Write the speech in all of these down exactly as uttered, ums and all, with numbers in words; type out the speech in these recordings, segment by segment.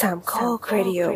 Sam Kolk Radio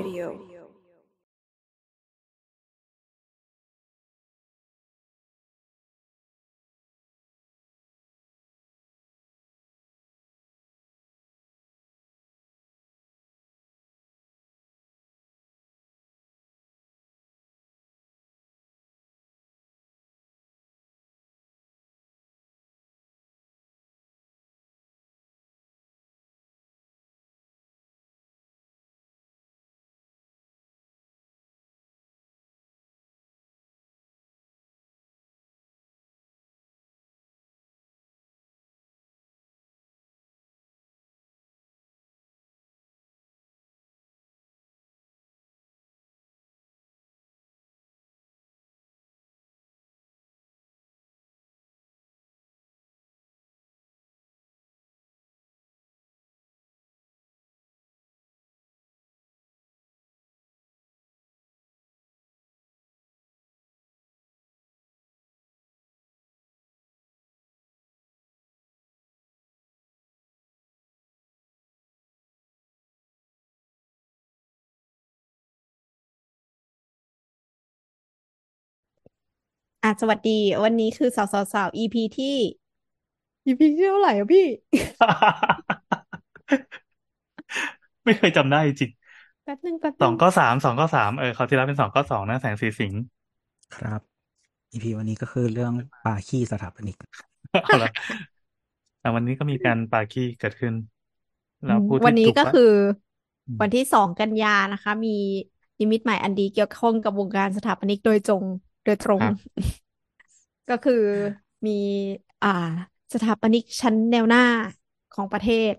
อ่ะสวัสดีวันนี้คือสาวสาวสาว อี พี ที่ อี พี ที่เท่าไหร่อ่ะพี่ ไม่เคยจำได้จริงแป๊บนึงแป๊บนึงสองก็สามสองก็สามเออเขาที่รับเป็นสองก็สองนะแสงสีสิงครับ อี พี วันนี้ก็คือเรื่องปาขี้สถาปนิกเอาละแต่วันนี้ก็มีการปาขี้เกิดขึ้นเราพูดวันนี้ก็คือวันที่สองกันยานะคะมีนิมิตหมายอันดีเกี่ยวข้องกับวงการสถาปนิกโดยตรงโดยตรงก็คือมีอ่าสถาปนิกชั้นแนวหน้าของประเทศ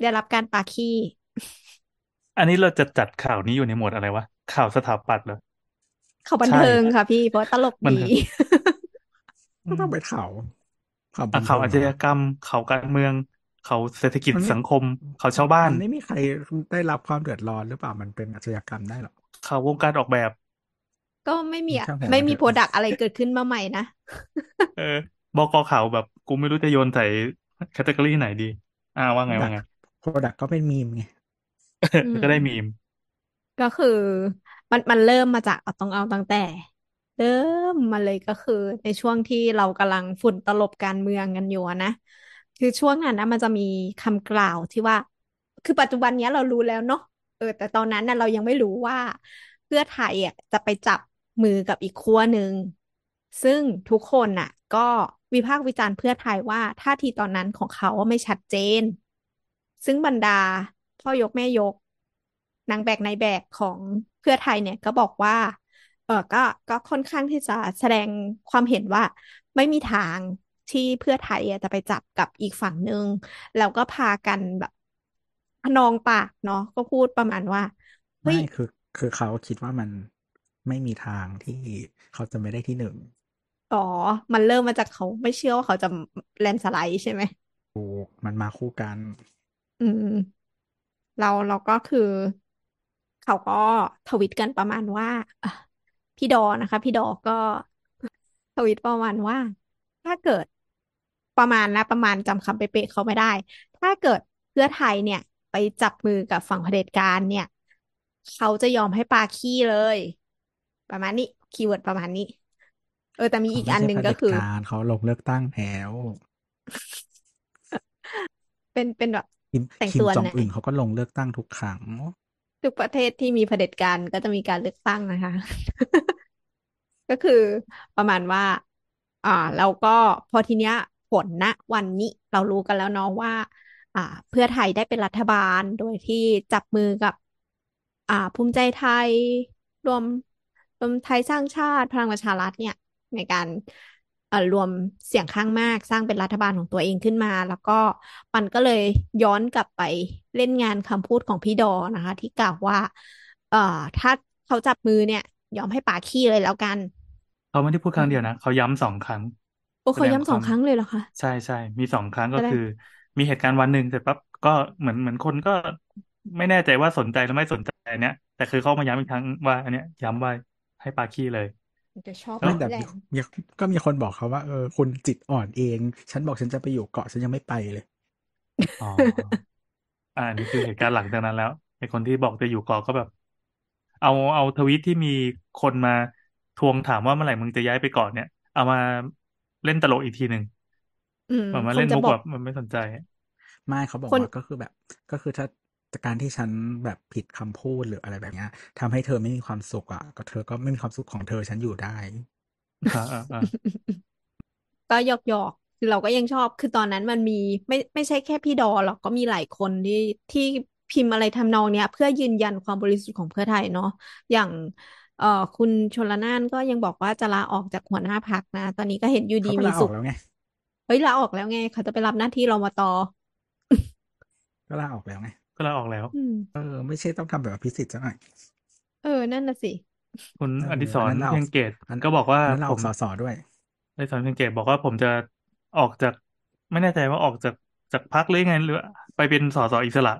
ได้รับการปาขี้อันนี้เราจะจัดข่าวนี้อยู่ในหมวดอะไรวะข่าวสถาปัตย์เหรอข่าวบันเทิงค่ะพี่เพราะตลกดีก็ต้องไปข่าวข่าวอาชญากรรมข่าวการเมืองข่าวเศรษฐกิจสังคมข่าวชาวบ้านมันไม่มีใครได้รับความเดือดร้อนหรือเปล่ามันเป็นอาชญากรรมได้หรอข่าววงการออกแบบก็ไม่มีไม่มีโปรดักต์อะไรเกิดขึ้นมาใหม่นะเออบอกข่าวแบบกูไม่รู้จะโยนใส่แคตตากรีไหนดีอ่าว่าไงว่าไงโปรดักต์ก็เป็นมีมไงก็ได้มีมก็คือมันมันเริ่มมาจากเอาต้องเอาตั้งแต่เริ่มมาเลยก็คือในช่วงที่เรากำลังฝุ่นตลบการเมืองกันอยู่นะคือช่วงนั้นนะมันจะมีคำกล่าวที่ว่าคือปัจจุบันนี้เรารู้แล้วเนาะเออแต่ตอนนั้นนะเรายังไม่รู้ว่าเพื่อไทยอ่ะจะไปจับมือกับอีกขั้วหนึ่งซึ่งทุกคนน่ะก็วิพากษ์วิจารณ์เพื่อไทยว่าท่าทีตอนนั้นของเขาไม่ชัดเจนซึ่งบรรดาพ่อยกแม่ยกนางแบกนายแบกของเพื่อไทยเนี่ยก็บอกว่าเออก็ก็ค่อนข้างที่จะแสดงความเห็นว่าไม่มีทางที่เพื่อไทยจะไปจับกับอีกฝั่งหนึ่งแล้วก็พากันแบบพนองปากเนาะก็พูดประมาณว่าไม่คือคือเขาคิดว่ามันไม่มีทางที่เขาจะไม่ได้ที่หนึ่งอ๋อมันเริ่มมาจากเขาไม่เชื่อว่าเขาจะแลนสไลด์ใช่ไหมโอ้มันมาคู่กันอืมเราเราก็คือเขาก็ทวิตกันประมาณว่าพี่ดอนะคะพี่ดอก็ทวิตประมาณว่าถ้าเกิดประมาณนะประมาณจำคำเป๊ะเขาไม่ได้ถ้าเกิดเพื่อไทยเนี่ยไปจับมือกับฝั่งเผด็จการเนี่ยเขาจะยอมให้ปาขี้เลยประมาณนี้คีย์เวิร์ดประมาณนี้เออแต่มีอีกอันหนึ่งก็คือเขาลงเลือกตั้งแล้วเป็นเป็นแบบแต่งตัวเนี่ยอื่นเขาก็ลงเลือกตั้งทุกครั้งทุกประเทศที่มีเผด็จการก็จะมีการเลือกตั้งนะคะก็คือประมาณว่าอ่าแล้วก็พอทีเนี้ยผลณวันนี้เรารู้กันแล้วเนาะว่าอ่าเพื่อไทยได้เป็นรัฐบาลโดยที่จับมือกับอ่าภูมิใจไทยรวมรวมไทยสร้างชาติพลังประชารัฐเนี่ยในการรวมเสียงข้างมากสร้างเป็นรัฐบาลของตัวเองขึ้นมาแล้วก็มันก็เลยย้อนกลับไปเล่นงานคำพูดของพี่ดอนะคะที่กล่าวว่าเอ่อถ้าเขาจับมือเนี่ยยอมให้ปาขี้เลยแล้วกันเขาไม่ได้พูดครั้งเดียวนะเขาย้ำสองครั้งโอ้เขาย้ำสองครั้งเลยเหรอคะใช่ใช่มีสองครั้งก็คือมีเหตุการณ์วันหนึ่งเสร็จปั๊บก็เหมือนเหมือนคนก็ไม่แน่ใจว่าสนใจหรือไม่สนใจเนี้ยแต่คือเขามาย้ำอีกครั้งว่าอันเนี้ยย้ำว่าให้ปาขี้เลยจะชอบไม่แต่ก็มีคนบอกเขาว่าเออคุณจิตอ่อนเองฉันบอกฉันจะไปอยู่เกาะฉันยังไม่ไปเลยอ๋อ อ่านี่คือเหตุการณ์หลังจากนั้นแล้ว ไอคนที่บอกจะอยู่เกาะก็แบบเอาเอาทวีตที่มีคนมาทวงถามว่าเมื่อไหร่มึงจะย้ายไปเกาะเนี่ยเอามาเล่นตลกอีกทีนึงแบบมาเล่นมุกแบบมันไม่สนใจไม่เขาบอกว่าก็คือแบบก็คือถ้าการที่ฉันแบบผิดคำพูดหรืออะไรแบบนี้ทำให้เธอไม่มีความสุขอ่ะก็เธอก็ไม่มีความสุขของเธอฉันอยู่ได้ก็หยอกๆคือเราก็ยังชอบคือตอนนั้นมันมีไม่ไม่ใช่แค่พี่ดอหรอกก็มีหลายคนที่ที่พิมพ์อะไรทำนองเนี้ยเพื่อยืนยันความบริสุทธิ์ของเพื่อไทยเนาะอย่างเอ่อคุณชลน่านก็ยังบอกว่าจะลาออกจากหัวหน้าพรรคนะตอนนี้ก็เห็นอยู่ดีมีสุขเฮ้ยลาออกแล้วไงเขาจะไปรับหน้าที่รมต.ก็ลาออกแล้วไงก็ลาออกแล้วเออไม่ใช่ต้องทำแบบพิสิทธิ์ซะหน่อยเออนั่นน่ะสิคุณอดิศรเพียงเกตก็บอกว่าผมสสด้วยอดิศรเพียงเกตบอกว่าผมจะออกจากไม่แน่ใจว่าออกจากจากพรรคหรือไงหรือไปเป็นสสอิสระ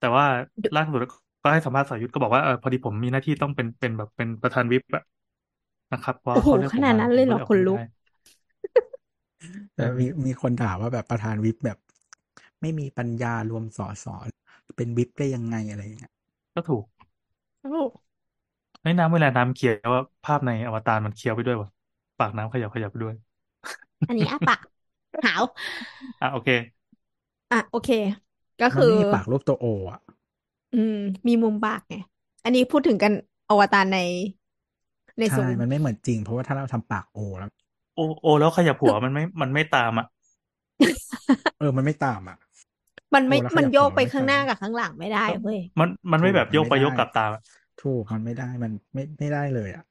แต่ว่าล่าสุดก็ให้สัมภาษณ์สรยุทธก็บอกว่าเออพอดีผมมีหน้าที่ต้องเป็นเป็นแบบเป็นประธานวิปอะนะครับว่าเขาขนาดนั้นเลยเหรอคนลุกแต่มีมีคนด่าว่าแบบประธานวิปแบบไม่มีปัญญารวมสอสอเป็นวิปได้ยังไงอะไรอย่างเงี้ยก็ถูกไอ้น้ำเวลาน้ำเขียวว่าภาพในอวตารมันเขียวไปด้วยวะปากน้ำขยับขยับไปด้วยอันนี้อ้าปากขาวอ่ะโอเคอ่ะโอเคก็คือมีปากรูปตัวโออ่ะอืมมีมุมปากไงอันนี้พูดถึงกันอวตารในในส่วนมันไม่เหมือนจริงเพราะว่าถ้าเราทำปากโอแล้วโอโอแล้วขยับหัวมันไม่มันไม่ตามอ่ะเออมันไม่ตามอ่ะมันไม่มันโยกไปข้างหน้ากับข้างหลังไม่ได้เว้ยมันมันไม่แบบโยกไปโยกกลับตามถูกมันไม่ได้มันไม่ไม่ได้เลยอ่ะ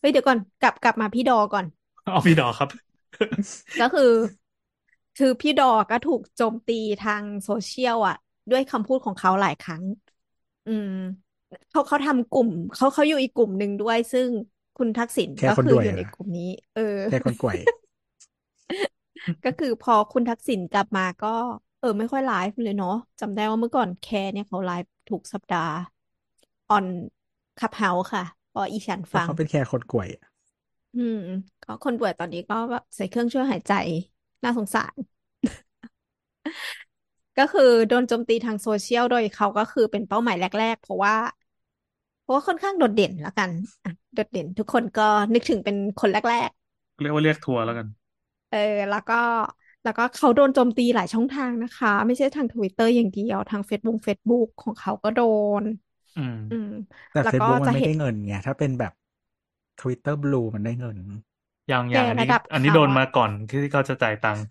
เฮ้ยเดี๋ยวก่อนกลับกลับมาพี่ดอก่อนเอาพี่ดอครับก็คือคือพี่ดอก็ถูกโจมตีทางโซเชียลอ่ะด้วยคำพูดของเขาหลายครั้งอืมเขาเขาทำกลุ่มเขาเขาอยู่อีกกลุ่มหนึ่งด้วยซึ่งคุณทักษิณก็คืออยู่ในกลุ่มนี้เออแค่คนป่วยก็คือพอคุณทักษิณกลับมาก็เออไม่ค่อยไลฟ์เลยเนาะจำได้ว่าเมื่อก่อนแคร์เนี่ยเขาไลฟ์ทุกสัปดาห์ออนคับเฮาค่ะพออีฉันฟังเขาเป็นแคร์คนป่วยอืมก็คนป่วยตอนนี้ก็แบบใส่เครื่องช่วยหายใจน่าสงสารก็คือโดนโจมตีทางโซเชียลโดยเขาก็คือเป็นเป้าหมายแรกๆเพราะว่าเพราะว่าค่อนข้างโดดเด่นละกันอ่ะโดดเด่นทุกคนก็นึกถึงเป็นคนแรกๆเรียกว่าเรียกทัวร์แล้วกันเออแล้วก็แล้วก็เขาโดนโจมตีหลายช่องทางนะคะไม่ใช่ทาง Twitter อย่างเดียวทาง Facebook Facebook ของเขาก็โดนอืมอืมแต่ Facebook มันไม่ได้เงินไงถ้าเป็นแบบ Twitter Blue มันได้เงินอย่างอย่างอันนี้อันนี้โดนมาก่อนที่เขาจะจ่ายตังค์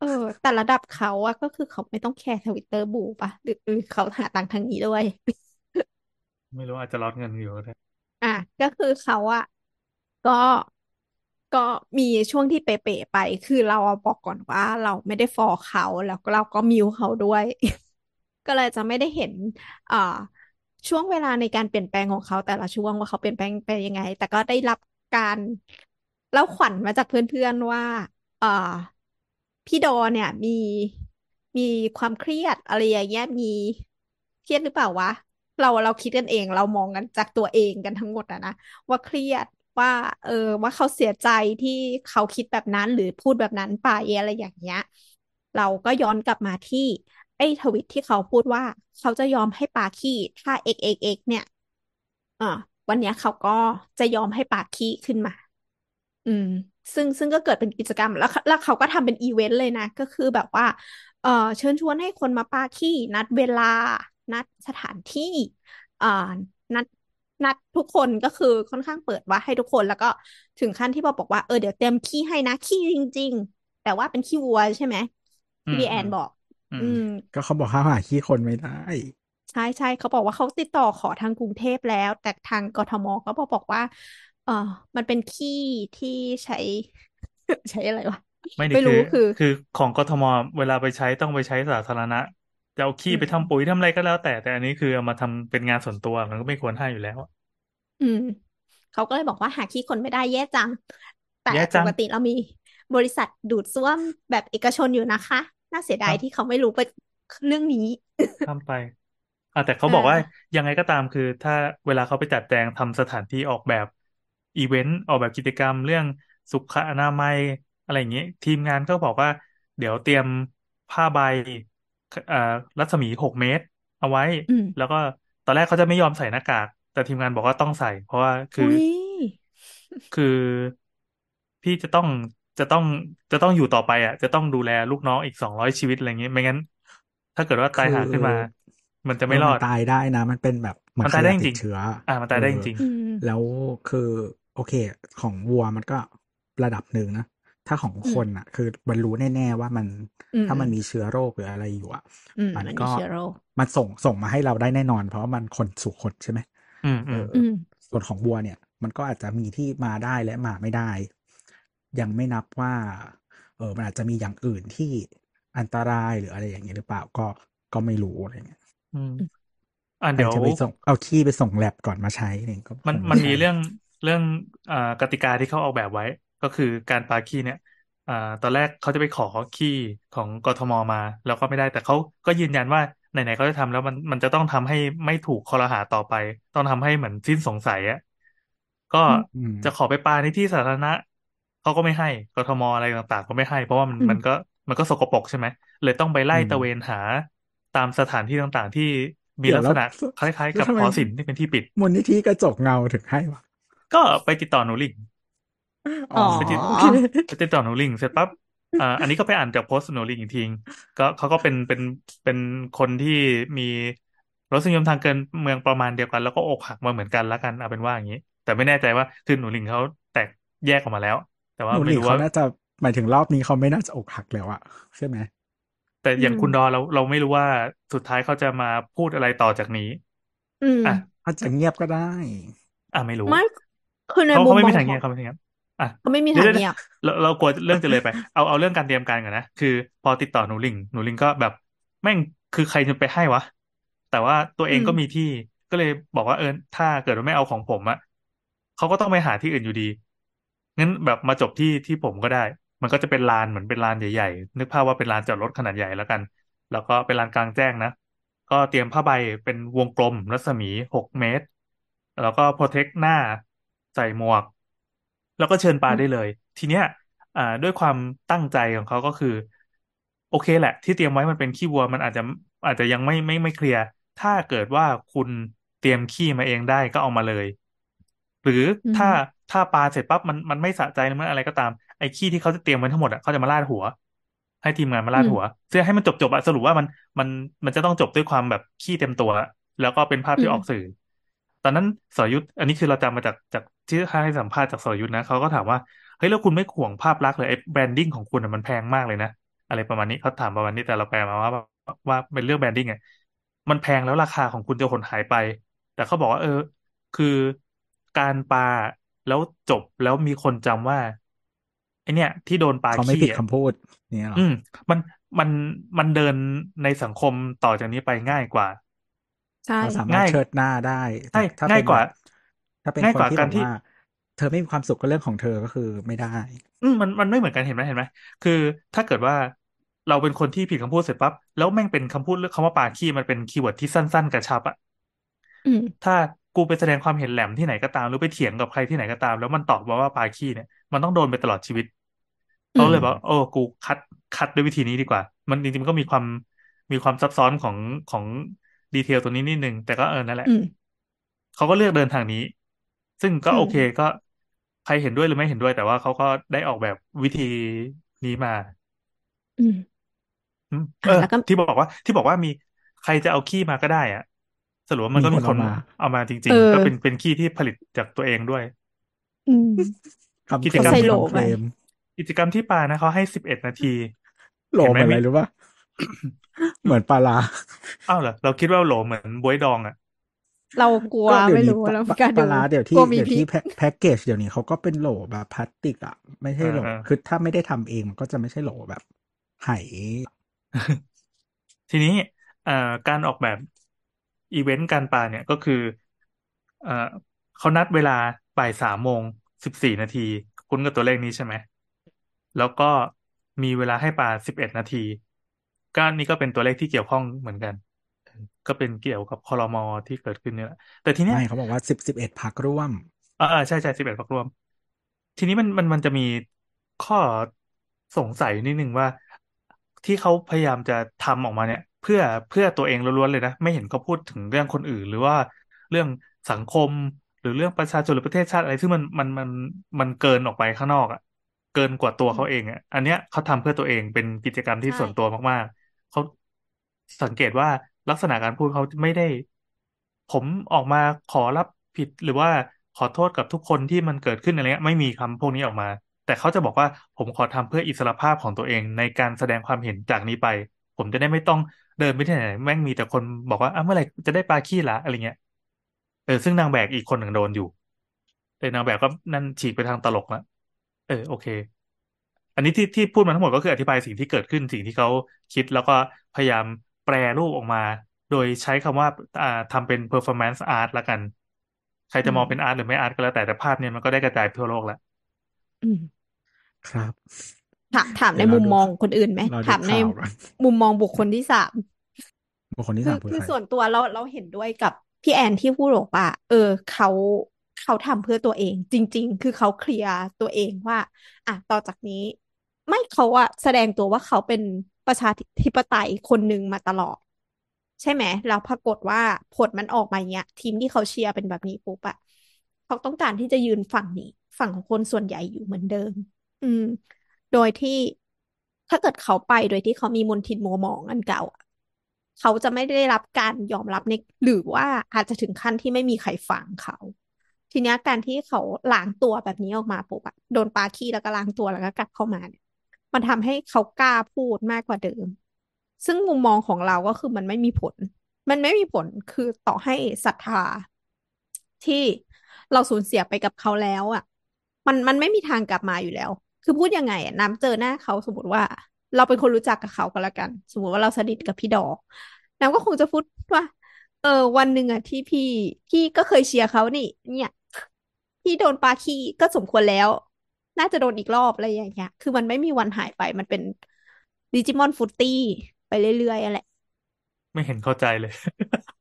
เออแต่ระดับเขาอะก็คือเขาไม่ต้องแคร์ Twitter Blue ป่ะหรือเขาหาตังค์ทางนี้ด้วยไม่รู้อาจจะลดเงินอยู่ก็ได้อ่ะก็คือเขาอะก็ก็มีช่วงที่เป๋ๆไปคือเราบอกก่อนว่าเราไม่ได้ฟอลเขาแล้วเราก็มิวเขาด้วย ก็เลยจะไม่ได้เห็นอ่าช่วงเวลาในการเปลี่ยนแปลงของเขาแต่ละช่วงว่าเขาเปลี่ยนแปลงไปยังไงแต่ก็ได้รับการเล่าขวัญมาจากเพื่อนๆว่าอ่าพี่ดอเนี่ยมีมีความเครียดอะไรอย่างเงี้ยมีเครียดหรือเปล่าวะเราเราคิดกันเองเรามองกันจากตัวเองกันทั้งหมดอะนะว่าเครียดว่าเออว่าเขาเสียใจที่เขาคิดแบบนั้นหรือพูดแบบนั้นไปอะไรอย่างเงี้ยเราก็ย้อนกลับมาที่ไอ้ทวิตที่เขาพูดว่าเขาจะยอมให้ปาขี้ถ้า xxx เนี่ยอ่าวันเนี้ยเขาก็จะยอมให้ปาขี้ขึ้นมาอืมซึ่งซึ่งก็เกิดเป็นกิจกรรมแล้วแล้วเขาก็ทำเป็นอีเวนต์เลยนะก็คือแบบว่าเออเชิญชวนให้คนมาปาขี้นัดเวลานัดสถานที่อ่านัดนัดทุกคนก็คือค่อนข้างเปิดว่าให้ทุกคนแล้วก็ถึงขั้นที่พ่อบอกว่าเออเดี๋ยวเตรียมขี้ให้นะขี้จริงๆแต่ว่าเป็นขี้วัวใช่ไหมที่พี่แอนบอกอืมก็เขาบอกห้ามหาขี้คนไม่ได้ใช่ใช่เขาบอกว่าเขาติดต่อขอทางกรุงเทพแล้วแต่ทางกทมก็บอกว่าเออมันเป็นขี้ที่ใช้ ใช้อะไรวะไม่ไม่รู้คือคือของกทมเวลาไปใช้ต้องไปใช้สาธารณะจะเอาขี้ไปทำปุ๋ยทำอะไรก็แล้วแต่แต่อันนี้คือเอามาทำเป็นงานส่วนตัวมันก็ไม่ควรให้อยู่แล้วอืมเขาก็เลยบอกว่าหาขี้คนไม่ได้แย่จังแต่ปกติเรามีบริษัทดูดซ่วมแบบเอกชนอยู่นะคะน่าเสียดายที่เขาไม่รู้เรื่องนี้ทำไปอ่ะแต่เขาบอกว่ายังไงก็ตามคือถ้าเวลาเขาไปจัดแจงทำสถานที่ออกแบบอีเวนต์ออกแบบกิจกรรมเรื่องสุขอนามัยอะไรอย่างเงี้ยทีมงานก็บอกว่าเดี๋ยวเตรียมผ้าใบรัศมีหกเมตร เอาไว้แล้วก็ตอนแรกเขาจะไม่ยอมใส่หน้ากากแต่ทีมงานบอกว่าต้องใส่เพราะว่าคือคือพี่จะต้องจะต้องจะต้องอยู่ต่อไปอ่ะจะต้องดูแลลูกน้องอีกสองร้อยชีวิตอะไรเงี้ยไม่งั้นถ้าเกิดว่าตายหาขึ้นมามันจะไม่รอดตายได้นะมันเป็นแบบมันตายได้จริงเชื้ออ่ามันตายได้จริงแล้วคือโอเคของวัวมันก็ระดับหนึ่งนะถ้าของคนอ่ะคือมันรู้แน่ๆว่ามันถ้ามันมีเชื้อโรคหรืออะไรอยู่อ่ะมันก็มันส่งส่งมาให้เราได้แน่นอนเพราะมันคนสู่คนใช่ไหมส่วนของวัวเนี่ยมันก็อาจจะมีที่มาได้และมาไม่ได้ยังไม่นับว่าเออมันอาจจะมีอย่างอื่นที่อันตรายหรืออะไรอย่างเงี้ยหรือเปล่าก็ก็ไม่รู้อะไรเงี้ยอืมอ่ะเดี๋ยวจะไปส่งเอาขี้ไปส่งแลบก่อนมาใช้เนี่ยก็มันมันมีเรื่องเรื่องอ่ากติกาที่เขาออกแบบไว้ก็คือการปาขี้เนี่ยอ่าตอนแรกเขาจะไปขอขี้ของกทมมาแล้วก็ไม่ได้แต่เขาก็ยืนยันว่าไหนๆเขาจะทำแล้วมันมันจะต้องทำให้ไม่ถูกคอรหาต่อไปต้องทำให้เหมือนสิ้นสงสัยอ่ะก็จะขอไปปาในที่สาธารณะเขาก็ไม่ให้กทมอะไรต่างๆก็ไม่ให้เพราะว่ามันมันก็มันก็สกปรกใช่ไหมเลยต้องไปไล่ตะเวนหาตามสถานที่ต่างๆที่มีลักษณะคล้ายๆกับหอศิลป์ที่เป็นที่ปิดมูลนิธิกระจกเงาถึงให้วะก็ไปติดต่อหนูลิงอ๋อไปติดต่อหนูลิงเสร็จปั๊บอ่าอันนี้ก็ไปอ่านจากโพสต์หนูลิงอีกทีก็เขาก็เป็นเป็นเป็นคนที่มีรสนิยมทางการเมืองประมาณเดียวกันแล้วก็อกหักมาเหมือนกันละกันเอาเป็นว่าอย่างนี้แต่ไม่แน่ใจว่าคือหนูลิงเขาแตกแยกออกมาแล้วแต่ว่าไม่รู้ว่าเขาน่าจะหมายถึงรอบนี้เขาไม่น่าจะอกหักแล้วอะใช่ไหมแต่อย่างคุณดอเราเราไม่รู้ว่าสุดท้ายเขาจะมาพูดอะไรต่อจากนี้อ่ะอาจจะเงียบก็ได้อ่ะไม่รู้ไม่คือในมุมมองเขาไม่มีทางเงียบเขาไม่มีทางเงียบอ่ะเขาไม่มีทางเงียบเราเรากลัวเรื่องจะเลยไปเอาเอาเรื่องการเตรียมการก่อนนะคือพอติดต่อหนูลิงหนูลิงก็แบบแม่งคือใครจะไปให้วะแต่ว่าตัวเองก็มีที่ก็เลยบอกว่าเออถ้าเกิดว่าไม่เอาของผมอะเขาก็ต้องไปหาที่อื่นอยู่ดีงั้นแบบมาจบที่ที่ผมก็ได้มันก็จะเป็นลานเหมือนเป็นลานใหญ่ๆนึกภาพว่าเป็นลานจอดรถขนาดใหญ่แล้วกันแล้วก็เป็นลานกลางแจ้งนะก็เตรียมผ้าใบเป็นวงกลมรัศมีหกเมตรแล้วก็โปรเทคหน้าใส่หมวกแล้วก็เชิญปาได้เลยทีเนี้ยอ่าด้วยความตั้งใจของเขาก็คือโอเคแหละที่เตรียมไว้มันเป็นขี้วัวมันอาจจะอาจจะยังไม่ไม่ไม่เคลียร์ถ้าเกิดว่าคุณเตรียมขี้มาเองได้ก็เอามาเลยหรือถ้าถ้าปาเสร็จปั๊บมันมันไม่สะใจหรือมันอะไรก็ตามไอ้ขี้ที่เขาจะเตรียมไว้ทั้งหมดอ่ะเขาจะมาลาดหัวให้ทีมงานมาลาดหัวเพื่อให้มันจบจบอ่ะสรุปว่ามันมันมันจะต้องจบด้วยความแบบขี้เต็มตัวแล้วก็เป็นภาพที่ออกสื่อตอนนั้นสรยุทธอันนี้คือเราจำมาจากจากที่ให้สัมภาษณ์จากสรยุทธนะเขาก็ถามว่าเฮ้ยแล้วคุณไม่ห่วงภาพลักษณ์เลยไอ้แบรนดิ้งของคุณมันแพงมากเลยนะอะไรประมาณนี้เขาถามประมาณนี้แต่เราแปลมาว่าว่าเป็นเรื่องแบรนดิ้งไงมันแพงแล้วราคาของคุณจะหดหายไปแต่เขาบอกว่าเออคือการปาแล้วจบแล้วมีคนจำว่าไอเนี่ยที่โดนปาขี้เขาไม่ผิดคำพูดเนี่ยหรออืมมันมันมันเดินในสังคมต่อจากนี้ไปง่ายกว่าใช่สามารถเชิดหน้าได้ใช่ง่ายกว่าถ้าเป็นคนที่บอกว่าเธอไม่มีความสุขก็เรื่องของเธอก็คือไม่ได้อืมมันมันไม่เหมือนกันเห็นไหมเห็นไหมคือถ้าเกิดว่าเราเป็นคนที่ผิดคำพูดเสร็จปั๊บแล้วแม่งเป็นคำพูดเรื่องคำว่าปาขี้มันเป็นคีย์เวิร์ดที่สั้นๆกระชับอ่ะอืมถ้ากูไปแสดงความเห็นแหลมที่ไหนก็ตามหรือไปเถียงกับใครที่ไหนก็ตามแล้วมันตอบมาว่าปาขี้เนี่ยมันต้องโดนไปตลอดชีวิตเขาเลยบอกโอ้กูคัดคัดด้วยวิธีนี้ดีกว่ามันจริงๆมันก็มีความมีความซับซ้อนของของดีเทลตัวนี้นิดนึงแต่ก็เออนั่นแหละเขาก็เลือกเดินทางนี้ซึ่งก็โอเคก็ใครเห็นด้วยหรือไม่เห็นด้วยแต่ว่าเขาก็ได้ออกแบบวิธีนี้มาอืมเออที่บอกว่าที่บอกว่ามีใครจะเอาขี้มาก็ได้อ่ะสรุปว่ามันก็มีคนเอามาจริงๆก็เป็นเป็นขี้ที่ผลิตจากตัวเองด้วยกิจกรรมที่โหลมกิจกรรมที่ปานะเขาให้สิบเอ็ดนาทีโหลมอะไรหรือว่าเหมือนปลาอ้าวเหรอเราคิดว่าโหลมเหมือนบ๊วยดองอ่ะเรากลัวไม่รู้แล้วการปลาเดี๋ยวที่เดี๋ยวที่แพ็คเกจเดี๋ยวนี้เขาก็เป็นโหลแบบพลาสติกอ่ะไม่ใช่โหลคือถ้าไม่ได้ทำเองมันก็จะไม่ใช่โหลแบบไหทีนี้การออกแบบอีเวนต์การปาเนี่ยก็คือเอ่อเขานัดเวลาบ่าย สามโมงสิบสี่ นาทีคุ้นกับตัวเลขนี้ใช่ไหมแล้วก็มีเวลาให้ปาสิบเอ็ดนาทีก็นี่ก็เป็นตัวเลขที่เกี่ยวข้องเหมือนกันก็เป็นเกี่ยวกับครม.ที่เกิดขึ้นนี่แหละแต่ทีนี้ไม่เขาบอกว่า10 11พรรคร่วมเออใช่ๆสิบเอ็ดพรรคร่วมทีนี้มันมันมันจะมีข้อสงสัยนิดนึงว่าที่เขาพยายามจะทำออกมาเนี่ยเ เพื่อเพื่อตัวเองล้วนๆเลยนะไม่เห็นเขาพูดถึงเรื่องคนอื่นหรือว่าเรื่องสังคมหรือเรื่องประชาชนหรือประเทศชาติอะไรซึ่งมันมันมันมันเกินออกไปข้างนอกอ่ะเกินกว่าตัวเขาเองอ่ะอันเนี้ยเขาทำเพื่อตัวเองเป็นกิจกรรมที่ส่วนตัวมากๆเขาสังเกตว่าลักษณะการพูดเขาไม่ได้ผมออกมาขอรับผิดหรือว่าขอโทษกับทุกคนที่มันเกิดขึ้นอะไรเงี้ยไม่มีคำพวกนี้ออกมาแต่เขาจะบอกว่าผมขอทำเพื่ออิสรภาพของตัวเองในการแสดงความเห็นจากนี้ไปผมจะได้ไม่ต้องเดินไปที่ไหนแม่งมีแต่คนบอกว่าอ้าวเมื่อไหร่จะได้ปาขี้ละอะไรเงี้ยเออซึ่งนางแบกอีกคนหนึ่งโดนอยู่แต่นางแบกก็นั่นฉีกไปทางตลกละเออโอเคอันนี้ที่ที่พูดมาทั้งหมดก็คืออธิบายสิ่งที่เกิดขึ้นสิ่งที่เขาคิดแล้วก็พยายามแปรรูปออกมาโดยใช้คำว่าอ่าทำเป็น performance art ละกันใครจะมองเป็นอาร์ตหรือไม่อาร์ตก็แล้วแต่แต่ภาพเนี่ยมันก็ได้กระจายทั่วโลกแล้วครับถามในมุมมองคนอื่นไหมถามในมุมมองบุคคลที่สามบุคคลที่สามคือส่วนตัวเราเราเห็นด้วยกับพี่แอนที่พูดบอกว่าเออเขาเขาทำเพื่อตัวเองจริงๆคือเขาเคลียร์ตัวเองว่าอ่ะต่อจากนี้ไม่เขาอะแสดงตัวว่าเขาเป็นประชาธิปไตยคนหนึ่งมาตลอดใช่ไหมแล้วปรากฏว่าผลมันออกมาเนี่ยทีมที่เขาเชียร์เป็นแบบนี้ปุ๊บอะเขาต้องการที่จะยืนฝั่งนี้ฝั่งของคนส่วนใหญ่อยู่เหมือนเดิมอืมโดยที่ถ้าเกิดเขาไปโดยที่เขามีมลทินมัวหมองอันเก่าเขาจะไม่ได้รับการยอมรับในหรือว่าอาจจะถึงขั้นที่ไม่มีใครฟังเขาทีนี้การที่เขาล้างตัวแบบนี้ออกมาปุ๊บอะโดนปาขี้แล้วก็ล้างตัวแล้วก็กลับเข้ามาเนี่ยมันทำให้เขากล้าพูดมากกว่าเดิมซึ่งมุมมองของเราก็คือมันไม่มีผลมันไม่มีผลคือต่อให้ศรัทธาที่เราสูญเสียไปกับเขาแล้วอ่ะมันมันไม่มีทางกลับมาอยู่แล้วคือพูดยังไงอ่ะน้ำเจอหน้าเขาสมมติว่าเราเป็นคนรู้จักกับเขาก็แล้วกันสมมติว่าเราสนิทกับพี่ดอกน้ำก็คงจะพูดว่าเออวันหนึ่งอ่ะที่พี่พี่ก็เคยเชียร์เขานี่เนี่ยพี่โดนปาขี้ก็สมควรแล้วน่าจะโดนอีกรอบอะไรอย่างเงี้ยคือมันไม่มีวันหายไปมันเป็นดิจิมอนฟุตตี้ไปเรื่อยๆอะไรไม่เห็นเข้าใจเลย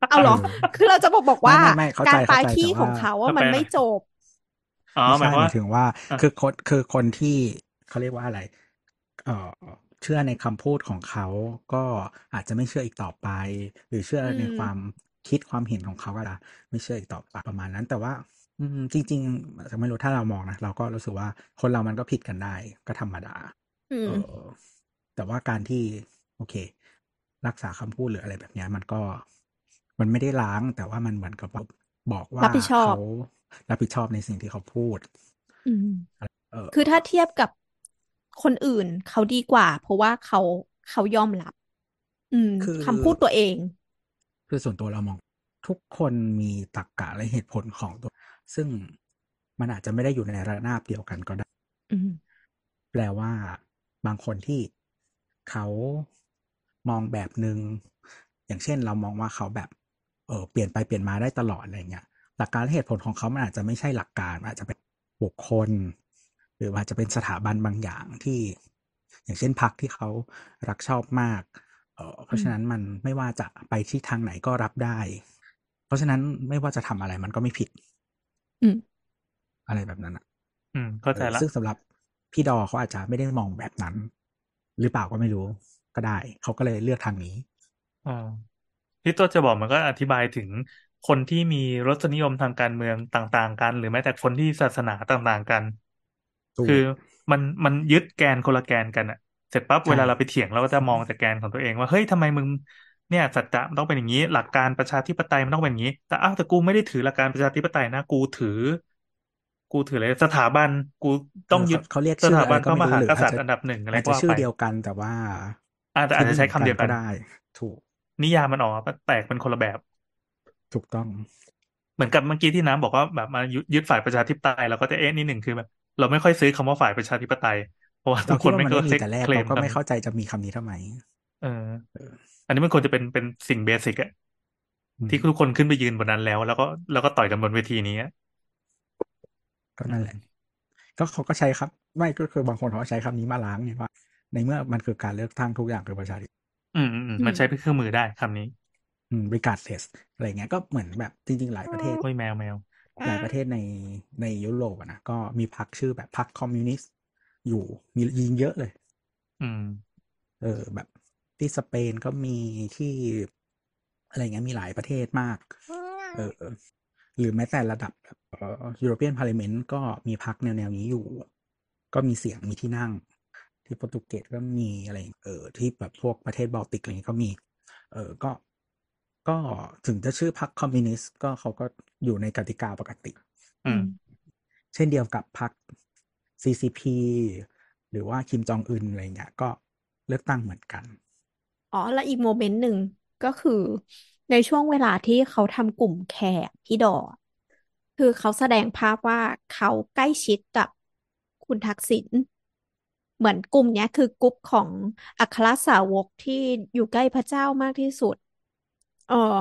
เอาหรอคือเราจะบอกบอกว่าการปาขี้ของเขาว่ามันไม่จบอ๋อหมายถึงว่าคือคนคือคนที่เขาเรียกว่าอะไรเอ่อเชื่อในคำพูดของเขาก็อาจจะไม่เชื่ออีกต่อไปหรือเชื่อในความคิดความเห็นของเขาก็ได้ไม่เชื่ออีกต่อไปประมาณนั้นแต่ว่าจริงๆไม่รู้ถ้าเรามองนะเราก็รู้สึกว่าคนเรามันก็ผิดกันได้ก็ธรรมดาแต่ว่าการที่โอเครักษาคำพูดหรืออะไรแบบนี้มันก็มันไม่ได้ล้างแต่ว่ามันเหมือนกับบอกว่าเขารับผิดชอบในสิ่งที่เขาพูดคือถ้าเทียบกับคนอื่นเขาดีกว่าเพราะว่าเขาเขายอมรับคำพูดตัวเองคือส่วนตัวเรามองทุกคนมีตรรกะและเหตุผลของตัวซึ่งมันอาจจะไม่ได้อยู่ในระนาบเดียวกันก็ได้แปลว่าบางคนที่เขามองแบบนึงอย่างเช่นเรามองว่าเขาแบบเออเปลี่ยนไปเปลี่ยนมาได้ตลอดอะไรเงี้ยหลักการและเหตุผลของเขามันอาจจะไม่ใช่หลักการอาจจะเป็นบุคคลหรืออาจจะเป็นสถาบันบางอย่างที่อย่างเช่นพรรคที่เขารักชอบมากเออเพราะฉะนั้นมันไม่ว่าจะไปที่ทางไหนก็รับได้เพราะฉะนั้นไม่ว่าจะทำอะไรมันก็ไม่ผิดอืมอะไรแบบนั้นอ่ะอืมเข้าใจแล้วซึ่งสำหรับพี่ดอเขาอาจจะไม่ได้มองแบบนั้นหรือเปล่าก็ไม่รู้ก็ได้เขาก็เลยเลือกทางนี้อ่าที่ตัวจะบอกมันก็อธิบายถึงคนที่มีรสนิยมทางการเมืองต่างๆกันหรือแม้แต่คนที่ศาสนาต่างๆกันคือมันมันยึดแกนคนละแกนกันอ่ะเสร็จปั๊บเวลาเราไปเถียงเราก็จะมองจากแกนของตัวเองว่าเฮ้ยทำไมมึงเนี่ยสัจจะมันต้องเป็นอย่างนี้หลักการประชาธิปไตยมันต้องเป็นอย่างนี้แต่อ้าวแต่กูไม่ได้ถือหลักการประชาธิปไตยนะกูถือกูถืออะไรสถาบันกูต้องยึดเขาเรียกสถาบันพระมหากษัตริย์อันดับหนึ่งอะไรก็ว่าไปชื่อเดียวกันแต่ว่าอาจจะใช้คำเดียวกันได้ถูกนิยามมันออกมาแตกเป็นคนละแบบถูกต้องเหมือนกับเมื่อกี้ที่น้ำบอกว่าแบบมายึดฝ่ายประชาธิปไตยเราก็จะเอ๊ะนิดหนึ่งคือแบบเราไม่ค่อยซื้อคำว่าฝ่ายประชาธิปไตยเพราะว่าทุกคนไม่เคยเซ็กเคลมก็ไม่เข้าใจจะมีคำนี้ทำไมเอออันนี้มันควรจะเป็นเป็นสิ่งเบสิกอะที่ทุกคนขึ้นไปยืนบนนั้นแล้วแล้วก็แล้วก็ต่อยกันบนเวทีนี้ก็นั่นแหละก็เขาก็ใช้ครับไม่ก็คือบางคนเขาใช้คำนี้มาล้างไงว่าในเมื่อมันคือการเลือกตั้งทุกอย่างคือประชาธิปไตยอืมมันใช้เป็นเครื่องมือได้คำนี้อืม regardless อะไรเงี้ยก็เหมือนแบบจริงๆหลายประเทศโอ้ยแมวแมวหลายประเทศในในยุโรปนะก็มีพรรคชื่อแบบพรรคคอมมิวนิสต์อยู่มียิงเยอะเลยอืมเออแบบ ที่สเปนก็มีที่อะไรเงี้ยมีหลายประเทศมากเออหรือแม้แต่ระดับยูโรเปียนพาร์ลิเมนต์ก็มีพรรคแนวๆนี้อยู่ก็มีเสียงมีที่นั่งที่โปรตุเกสก็มีอะไรเออที่แบบพวกประเทศบอลติกอะไรก็มีเออก็ก็ถึงจะชื่อพรรคคอมมิวนิสต์ก็เขาก็อยู่ในกติกาปกติอืมเช่นเดียวกับพรรค ซี ซี พี หรือว่าคิมจองอึนอะไรเงี้ยก็เลือกตั้งเหมือนกันอ๋อและอีกโมเมนต์หนึ่งก็คือในช่วงเวลาที่เขาทำกลุ่มแขกพี่ดอคือเขาแสดงภาพว่าเขาใกล้ชิดกับคุณทักษิณเหมือนกลุ่มนี้คือกลุ่มของอัครสาวกที่อยู่ใกล้พระเจ้ามากที่สุดเออ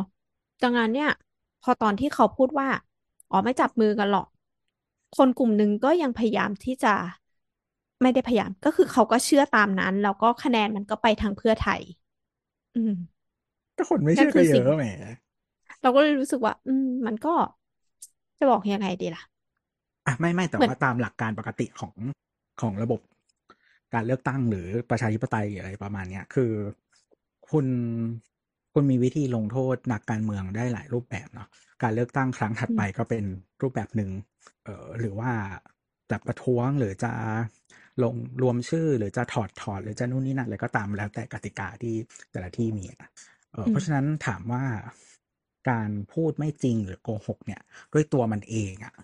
ดังนั้นเนี่ยพอตอนที่เขาพูดว่าอ๋อไม่จับมือกันหรอกคนกลุ่มหนึ่งก็ยังพยายามที่จะไม่ได้พยายามก็คือเขาก็เชื่อตามนั้นแล้วก็คะแนนมันก็ไปทางเพื่อไทยอืมก็คนไม่เชื่อเยอะแหมเราก็เลยรู้สึกว่าอืมมันก็จะบอกยังไงดีล่ะอ่ะไม่ไม่แต่ว่าตามหลักการปกติของของระบบการเลือกตั้งหรือประชาธิปไตยอะไรประมาณเนี้ยคือคุณคุณมีวิธีลงโทษนักการเมืองได้หลายรูปแบบเนาะการเลือกตั้งครั้งถัดไปก็เป็นรูปแบบหนึ่งเอ่อหรือว่าจะประท้วงหรือจะลงรวมชื่อหรือจะถอดถอดหรือจะนู่นนี่นั่นอะไรก็ตามแล้วแต่กติกาที่แต่ละที่มีเอ่อเพราะฉะนั้นถามว่าการพูดไม่จริงหรือโกหกเนี่ยด้วยตัวมันเองอ่ะ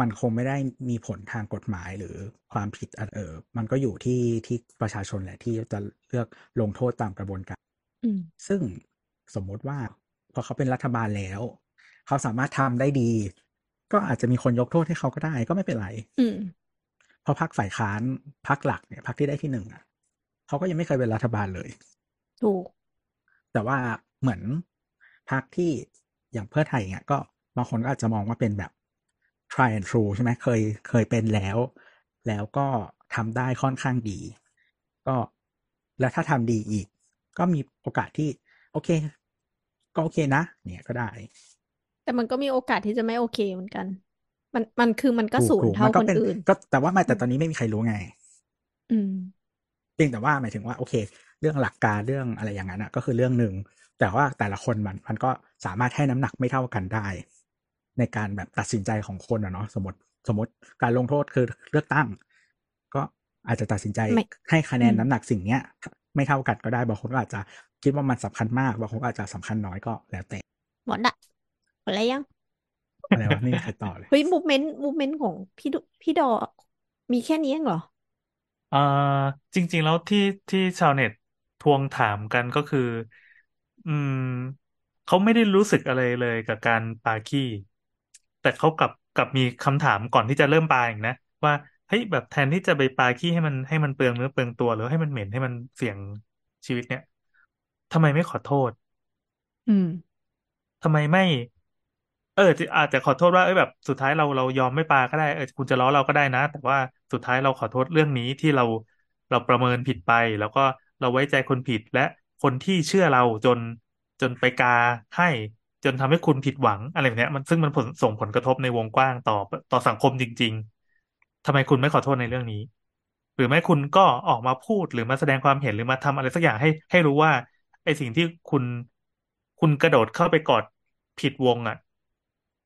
มันคงไม่ได้มีผลทางกฎหมายหรือความผิดเออมันก็อยู่ที่ที่ประชาชนแหละที่จะเลือกลงโทษตามกระบวนการซึ่งสมมติว่าพอเขาเป็นรัฐบาลแล้วเขาสามารถทำได้ดีก็อาจจะมีคนยกโทษให้เขาก็ได้ก็ไม่เป็นไรเพราะพรรคฝ่ายค้านพรรคหลักเนี่ยพรรคที่ได้ที่หนึ่งอ่ะเขาก็ยังไม่เคยเป็นรัฐบาลเลยถูกแต่ว่าเหมือนพรรคที่อย่างเพื่อไทยเนี่ยก็บางคนก็อาจจะมองว่าเป็นแบบtry and true ใช่ไหมเคยเคยเป็นแล้วแล้วก็ทำได้ค่อนข้างดีก็แล้วถ้าทำดีอีกก็มีโอกาสที่โอเคก็โอเคนะเนี่ยก็ได้แต่มันก็มีโอกาสที่จะไม่โอเคเหมือนกันมันมันคือมันก็สูญเท่าคนอื่นก็แต่ว่าแต่ตอนนี้ไม่มีใครรู้ไงอืมเพียงแต่ว่าหมายถึงว่าโอเคเรื่องหลักการเรื่องอะไรอย่างนั้นนะก็คือเรื่องนึงแต่ว่าแต่ละคนมันมันก็สามารถให้น้ำหนักไม่เท่ากันได้ในการแบบตัดสินใจของคนอะเนาะสมมติสมมติการลงโทษคือเลือกตั้งก็อาจจะตัดสินใจให้คะแนนน้ำหนักสิ่งเนี้ยไม่เท่ากันก็ได้บางคนก็อาจจะคิดว่ามันสำคัญมากบางคนอาจจะสำคัญน้อยก็แล้วแต่หมดละหมดแล้วยังอะไรวะนี่ใครต่อเลยเฮ้ยมูฟเมนต์มูฟเมนต์ของพี่พี่ดอมีแค่นี้เองเหรออ่าจริงๆแล้วที่ที่ชาวเน็ตทวงถามกันก็คืออืมเขาไม่ได้รู้สึกอะไรเลยกับการปาขี้แต่เขากลับกลับมีคำถามก่อนที่จะเริ่มปาอย่างนะว่าเฮ้ยแบบแทนที่จะไปปาขี้ให้มันให้มันเปลืองเนื้อเปลืองตัวหรือให้มันเหม็นให้มันเสี่ยงชีวิตเนี่ยทำไมไม่ขอโทษอืมทำไมไม่เอออาจจะขอโทษว่าเอ้ยแบบสุดท้ายเราเรายอมไม่ปาก็ได้เออคุณจะล้อเราก็ได้นะแต่ว่าสุดท้ายเราขอโทษเรื่องนี้ที่เราเราประเมินผิดไปแล้วก็เราไว้ใจคนผิดและคนที่เชื่อเราจนจนไปกาให้จนทำให้คุณผิดหวังอะไรแบบนี้มันซึ่งมันผลส่งผลกระทบในวงกว้างต่อต่อสังคมจริงๆทำไมคุณไม่ขอโทษในเรื่องนี้หรือไม่คุณก็ออกมาพูดหรือมาแสดงความเห็นหรือมาทำอะไรสักอย่างให้ให้รู้ว่าไอ้สิ่งที่คุณคุณกระโดดเข้าไปกอดผิดวงอ่ะ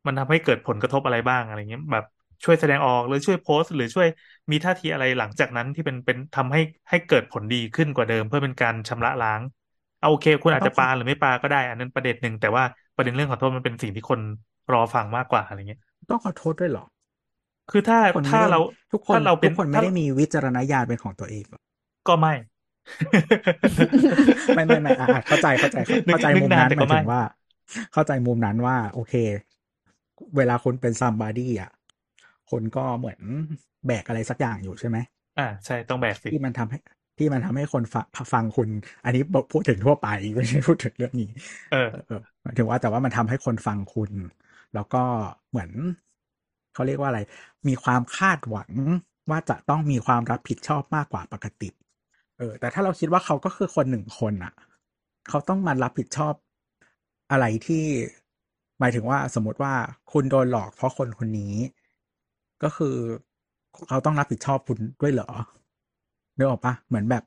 มันทำให้เกิดผลกระทบอะไรบ้างอะไรเงี้ยแบบช่วยแสดงออกหรือช่วยโพสต์หรือช่วยมีท่าทีอะไรหลังจากนั้นที่เป็นเป็นทำให้ให้เกิดผลดีขึ้นกว่าเดิมเพื่อเป็นการชำระล้างเอาโอเคคุณอาจจะปาหรือไม่ปาก็ได้อันนั้นประเด็นหนึ่งแต่ว่าประเด็นเรื่องขอโทษมันเป็นสิ่งที่คนรอฟังมากกว่าอะไรเงี้ยต้องขอโทษด้วยหรอคือถ้าถ้าเราทุกคนเราเป็นคนไม่ได้มีวิจารณญาณเป็นของตัวเองก็ไม่ไม่ไม่ไม่เข้าใจเข้าใจเข้าใจมุมนั้นหมายถึงว่าเข้าใจมุมนั้นว่าโอเคเวลาคนเป็นซัมบอดี้อ่ะคนก็เหมือนแบกอะไรสักอย่างอยู่ใช่ไหมอ่าใช่ต้องแบกสิที่มันทำให้ที่มันทำให้คนฟังฟังคุณอันนี้พูดถึงทั่วไปไม่ใช่พูดถึงเรื่องนี้เออหมายถึงว่าแต่ว่ามันทำให้คนฟังคุณแล้วก็เหมือนเขาเรียกว่าอะไรมีความคาดหวังว่าจะต้องมีความรับผิดชอบมากกว่าปกติเออแต่ถ้าเราคิดว่าเขาก็คือคนหนึ่งคนอ่ะเขาต้องมารับผิดชอบอะไรที่หมายถึงว่าสมมติว่าคุณโดนหลอกเพราะคนคนนี้ก็คือเขาต้องรับผิดชอบคุณด้วยเหรอนึกออกปะเหมือนแบบ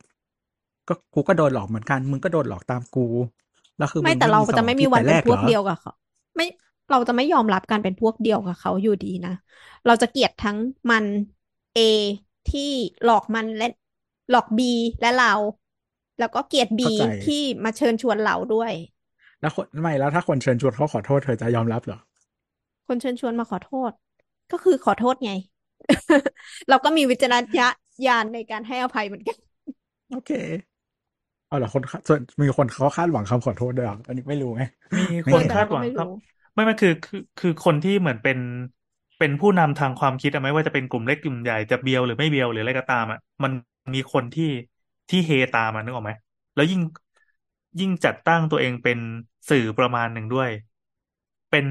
ก็กูก็โดนหลอกเหมือนกันมึงก็โดนหลอกตามกูแล้วคือไม่แต่เราจะไม่มีวันเป็นพวกเดียวกับเขาไม่เราจะไม่ยอมรับการเป็นพวกเดียวกับเขาอยู่ดีนะเราจะเกลียดทั้งมัน A ที่หลอกมันและหลอก B และเราแล้วก็เกลียด B ที่มาเชิญชวนเราด้วยแล้วคนไม่แล้วถ้าคนเชิญชวนเขาขอโทษเธอจะยอมรับเหรอคนเชิญชวนมาขอโทษก็คือขอโทษไง เราก็มีวิจารณญาณในการให้อภัยเหมือนกันโอเคเอาล่ะคนส่วนมีคนเขาคาดหวังคำขอโทษด้วยอันนี้ไม่รู้ไงมีคนคาดหวังครับไม่ไม่คือคือคือคนที่เหมือนเป็นเป็นผู้นำทางความคิดอะไม่ว่าจะเป็นกลุ่มเล็กกลุ่มใหญ่จะเบียวหรือไม่เบียวหรืออะไรก็ตามอะมันมีคนที่ที่เฮตามมันนึกออกไหมแล้วยิ่งยิ่งจัดตั้งตัวเองเป็นสื่อประมาณหนึ่งด้วยเป็น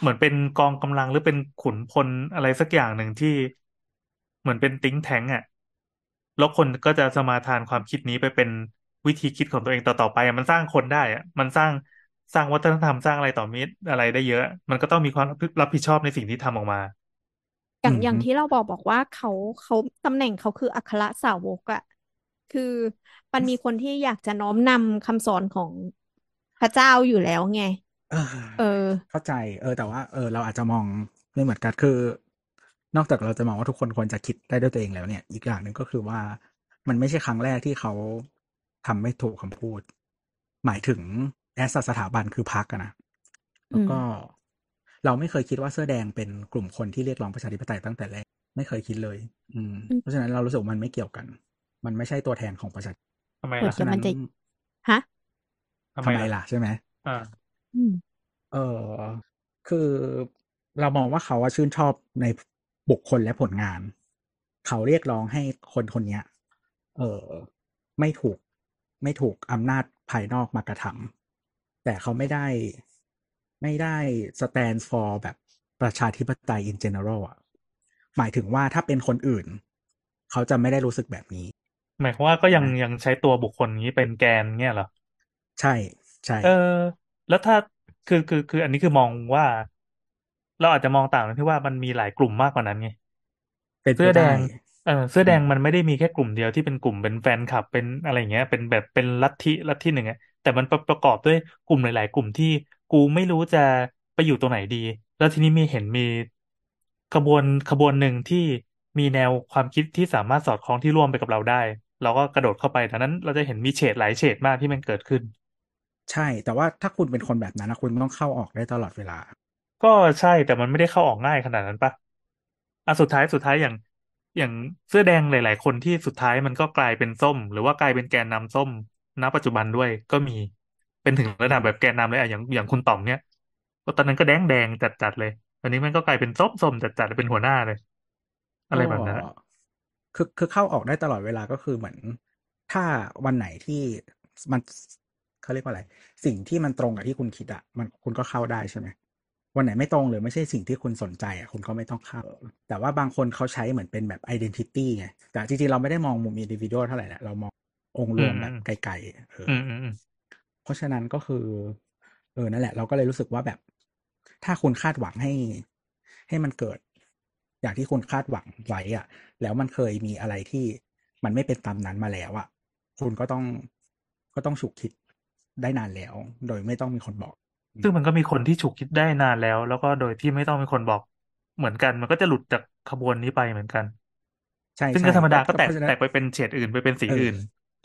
เหมือนเป็นกองกำลังหรือเป็นขุนพลอะไรสักอย่างหนึ่งที่เหมือนเป็นติ๊งแทงอะแล้วคนก็จะสมาทานความคิดนี้ไปเป็นวิธีคิดของตัวเองต่อๆไปมันสร้างคนได้อะมันสร้างสร้างวัฒนธรรมสร้างอะไรต่อมิตรอะไรได้เยอะมันก็ต้องมีความรับผิดชอบในสิ่งที่ทำออกมาอย่างอย่างที่เราบอกบอกว่าเขาเขาตำแหน่งเขาคืออัครสาวกอะคือมันมีคนที่อยากจะน้อมนำคำสอนของพระเจ้าอยู่แล้วไงเออเออเข้าใจเออแต่ว่าเออเราอาจจะมองไม่เหมือนกันคือนอกจากเราจะมองว่าทุกคนควรจะคิดได้ด้วยตัวเองแล้วเนี่ยอีกอย่างนึงก็คือว่ามันไม่ใช่ครั้งแรกที่เขาทำไม่ถูกคำพูดหมายถึงแอสสถาบันคือพรรคนะแล้วก็เราไม่เคยคิดว่าเสื้อแดงเป็นกลุ่มคนที่เรียกร้องประชาธิปไตยตั้งแต่แรกไม่เคยคิดเลยอืมเพราะฉะนั้นเรารู้สึกมันไม่เกี่ยวกันมันไม่ใช่ตัวแทนของประชาชนทำไมล่ะมันจะฮะทำไมล่ะใช่ไหมอ่าอืมเออคือเรามองว่าเขาชื่นชอบในบุคคลและผลงานเขาเรียกร้องให้คนคนนี้เออไม่ถูกไม่ถูกอำนาจภายนอกมากระทำแต่เขาไม่ได้ไม่ได้ stand for แบบประชาธิปไตย in general อ่ะหมายถึงว่าถ้าเป็นคนอื่นเขาจะไม่ได้รู้สึกแบบนี้หมายความว่าก็ยังยังใช้ตัวบุคคลนี้เป็นแกนเงี้ยเหรอใช่ใช่เออแล้วถ้าคือคือคืออันนี้คือมองว่าเราอาจจะมองต่างกันที่ว่ามันมีหลายกลุ่มมากกว่านั้นไงเสื้อแดงเออเสื้อแดงมันไม่ได้มีแค่กลุ่มเดียวที่เป็นกลุ่มเป็นแฟนคลับเป็นอะไรอย่างเงี้ยเป็นแบบเป็นลัทธิลัทธิหนึ่งอะแต่มันประกอบด้วยกลุ่มหลายๆกลุ่มที่กูไม่รู้จะไปอยู่ตรงไหนดีแล้วทีนี้มีเห็นมีขบวนขบวนหนึ่งที่มีแนวความคิดที่สามารถสอดคล้องที่ร่วมไปกับเราได้เราก็กระโดดเข้าไปดังนั้นเราจะเห็นมีเฉดหลายเฉดมากที่มันเกิดขึ้นใช่แต่ว่าถ้าคุณเป็นคนแบบนั้นนะคุณต้องเข้าออกได้ตลอดเวลาก็ใช่แต่มันไม่ได้เข้าออกง่ายขนาดนั้นปะอ่ะสุดท้ายสุดท้ายอย่างอย่างเสื้อแดงหลายๆคนที่สุดท้ายมันก็กลายเป็นส้มหรือว่ากลายเป็นแกนนำส้มณปัจจุบันด้วยก็มีเป็นถึงระดับแบบแกนนำเลยอ่ะอย่างอย่างคุณต่อมเนี่ยตอนนั้นก็แดงแดงจัดๆเลยตอนนี้มันก็กลายเป็นส้มส้มจัดๆเป็นหัวหน้าเลยอะไรแบบนั้นคือคือเข้าออกได้ตลอดเวลาก็คือเหมือนถ้าวันไหนที่มันเขาเรียกว่าอะไรสิ่งที่มันตรงกับที่คุณคิดอ่ะมันคุณก็เข้าได้ใช่ไหมวันไหนไม่ตรงหรือไม่ใช่สิ่งที่คุณสนใจอ่ะคุณก็ไม่ต้องเข้าแต่ว่าบางคนเขาใช้เหมือนเป็นแบบ identity ไงแต่จริงๆเราไม่ได้มองมุม individual เท่าไหร่แหละเรามององค์รวมแบบไกลๆเออเพราะฉะนั้นก็คือเออนั่นแหละเราก็เลยรู้สึกว่าแบบถ้าคุณคาดหวังให้ให้มันเกิดอย่างที่คุณคาดหวังไว้อ่ะแล้วมันเคยมีอะไรที่มันไม่เป็นตามนั้นมาแล้วอ่ะคุณก็ต้องก็ต้องฉุกคิดได้นานแล้วโดยไม่ต้องมีคนบอกซึ่งมันก็มีคนที่ฉุกคิดได้นานแล้วแล้วก็โดยที่ไม่ต้องมีคนบอกเหมือนกันมันก็จะหลุดจากขบวนนี้ไปเหมือนกันใช่ซึ่งธรรมดาก็แตกแตกไปเป็นเฉดอื่นไปเป็นสีอื่น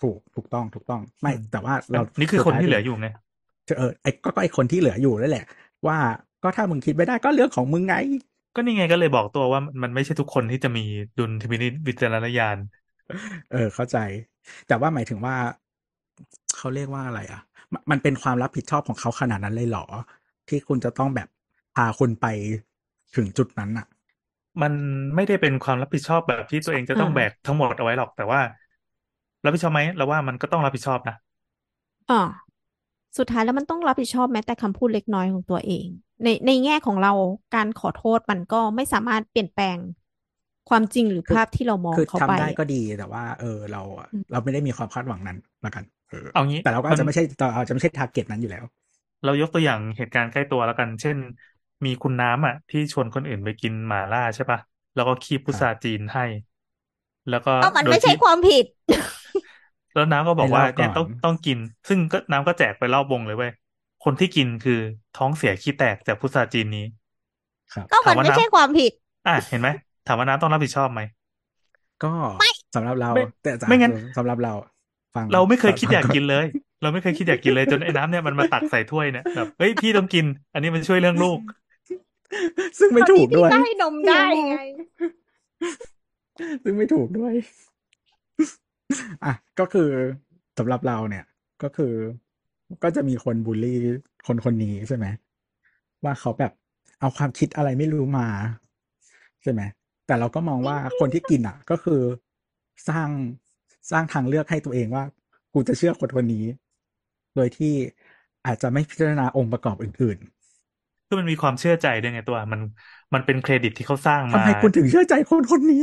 ถูกถูกต้องถูกต้องไม่แต่ว่าเรานี่คือคนที่เหลืออยู่ไงเออไอ้ก็ไอ้คนที่เหลืออยู่นั่นแหละว่าก็ถ้ามึงคิดไม่ได้ก็เรื่องของมึงไงก็นี่ไงก็เลยบอกตัวว่ามันไม่ใช่ทุกคนที่จะมีดุลวิจารณญาณเออเข้าใจแต่ว่าหมายถึงว่าเขาเรียกว่าอะไรอ่ะมันเป็นความรับผิดชอบของเขาขนาดนั้นเลยเหรอที่คุณจะต้องแบบพาคนไปถึงจุดนั้นอ่ะมันไม่ได้เป็นความรับผิดชอบแบบที่ตัวเองจะต้องแบกทั้งหมดเอาไว้หรอกแต่ว่ารับผิดชอบไหมเราว่ามันก็ต้องรับผิดชอบนะอ๋อสุดท้ายแล้วมันต้องรับผิดชอบแม้แต่คำพูดเล็กน้อยของตัวเองในในแง่ของเราการขอโทษมันก็ไม่สามารถเปลี่ยนแปลงความจริงหรือภาพที่เรามองเข้าไปทำได้ก็ดีแต่ว่าเออเราเราไม่ได้มีความคาดหวังนั้นละกันเออเอางี้แต่เราก็อาจจะไม่ใช่อาจจะไม่ใช่ทาร์เก็ตนั้นอยู่แล้วเรายกตัวอย่างเหตุการณ์ใกล้ตัวแล้วกันเช่นมีคุณน้ำอ่ะที่ชวนคนอื่นไปกินหม่าล่าใช่ป่ะแล้วก็คีบพุซาจีนให้แล้วก็มันไม่ใช่ความผิด แล้วน้ำก็บอกว่าเนี่ยต้องต้องกินซึ่งก็น้ำก็แจกไปรอบวงเลยเว้ยคนที่กินคือท้องเสียขี้แตกจากพุทราจีนนี้ก็มันไม่ใช่ความผิดอ่ะเห็นไหมถามว่าน้ำต้องรับผิดชอบไหมก็สำหรับเราแต่ไม่งั้นสำหรับเราฟังเราไม่เคยคิดอยากกินเลยเราไม่เคยคิดอยากกินเลยจนไอ้น้ำเนี่ยมันมาตักใส่ถ้วยเนี่ยแบบเฮ้ยพี่ต้องกินอันนี้มันช่วยเรื่องลูกซึ่งไม่ถูกด้วยได้นมได้ไงซึ่งไม่ถูกด้วยอ่ะก็คือสำหรับเราเนี่ยก็คือก็จะมีคนบูลลี่คนคนนี้ใช่ไหมว่าเขาแบบเอาความคิดอะไรไม่รู้มาใช่ไหมแต่เราก็มองว่าคนที่กินอ่ะก็คือสร้างสร้างทางเลือกให้ตัวเองว่ากูจะเชื่อคนคนนี้โดยที่อาจจะไม่พิจารณาองค์ประกอบอื่นๆคือมันมีความเชื่อใจด้วยไงตัวมันมันเป็นเครดิตที่เขาสร้างมาทำไมคุณถึงเชื่อใจคนคนนี้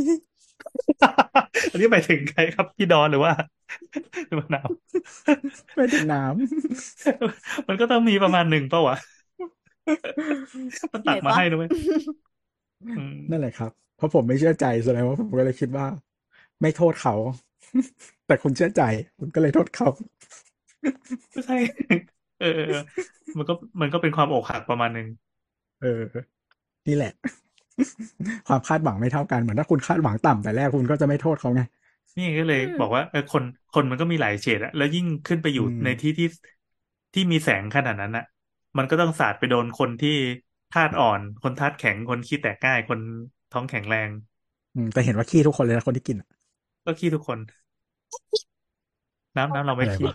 อันนี้หมายถึงใครครับพี่ดอนหรือว่าหรือว่าน้ำไม่ถึงน้ำมันก็ต้องมีประมาณหนึ่งเปล่าวะมันตัดมาให้นะเว้ยนั่นแหละครับเพราะผมไม่เชื่อใจแสดงว่าผมก็เลยคิดว่าไม่โทษเขาแต่คุณเชื่อใจคุณก็เลยโทษเขาไม่ใช่เออมันก็มันก็เป็นความอกหักประมาณนึงเออนี่แหละความคาดหวังไม่เท่ากันเหมือนถ้าคุณคาดหวังต่ำแต่แรกคุณก็จะไม่โทษเขาไงนี่ก็เลยบอกว่าเออคนคนมันก็มีหลายเฉดอะแล้วยิ่งขึ้นไปอยู่ในที่ที่ที่มีแสงขนาดนั้นอะมันก็ต้องสาดไปโดนคนที่ธาตุอ่อนคนธาตุแข็งคนขี้แตกง่ายคนท้องแข็งแรงแต่เห็นว่าขี้ทุกคนเลยนะคนที่กินก็ขี้ทุกคนน้ำน้ำเราไม่ขี้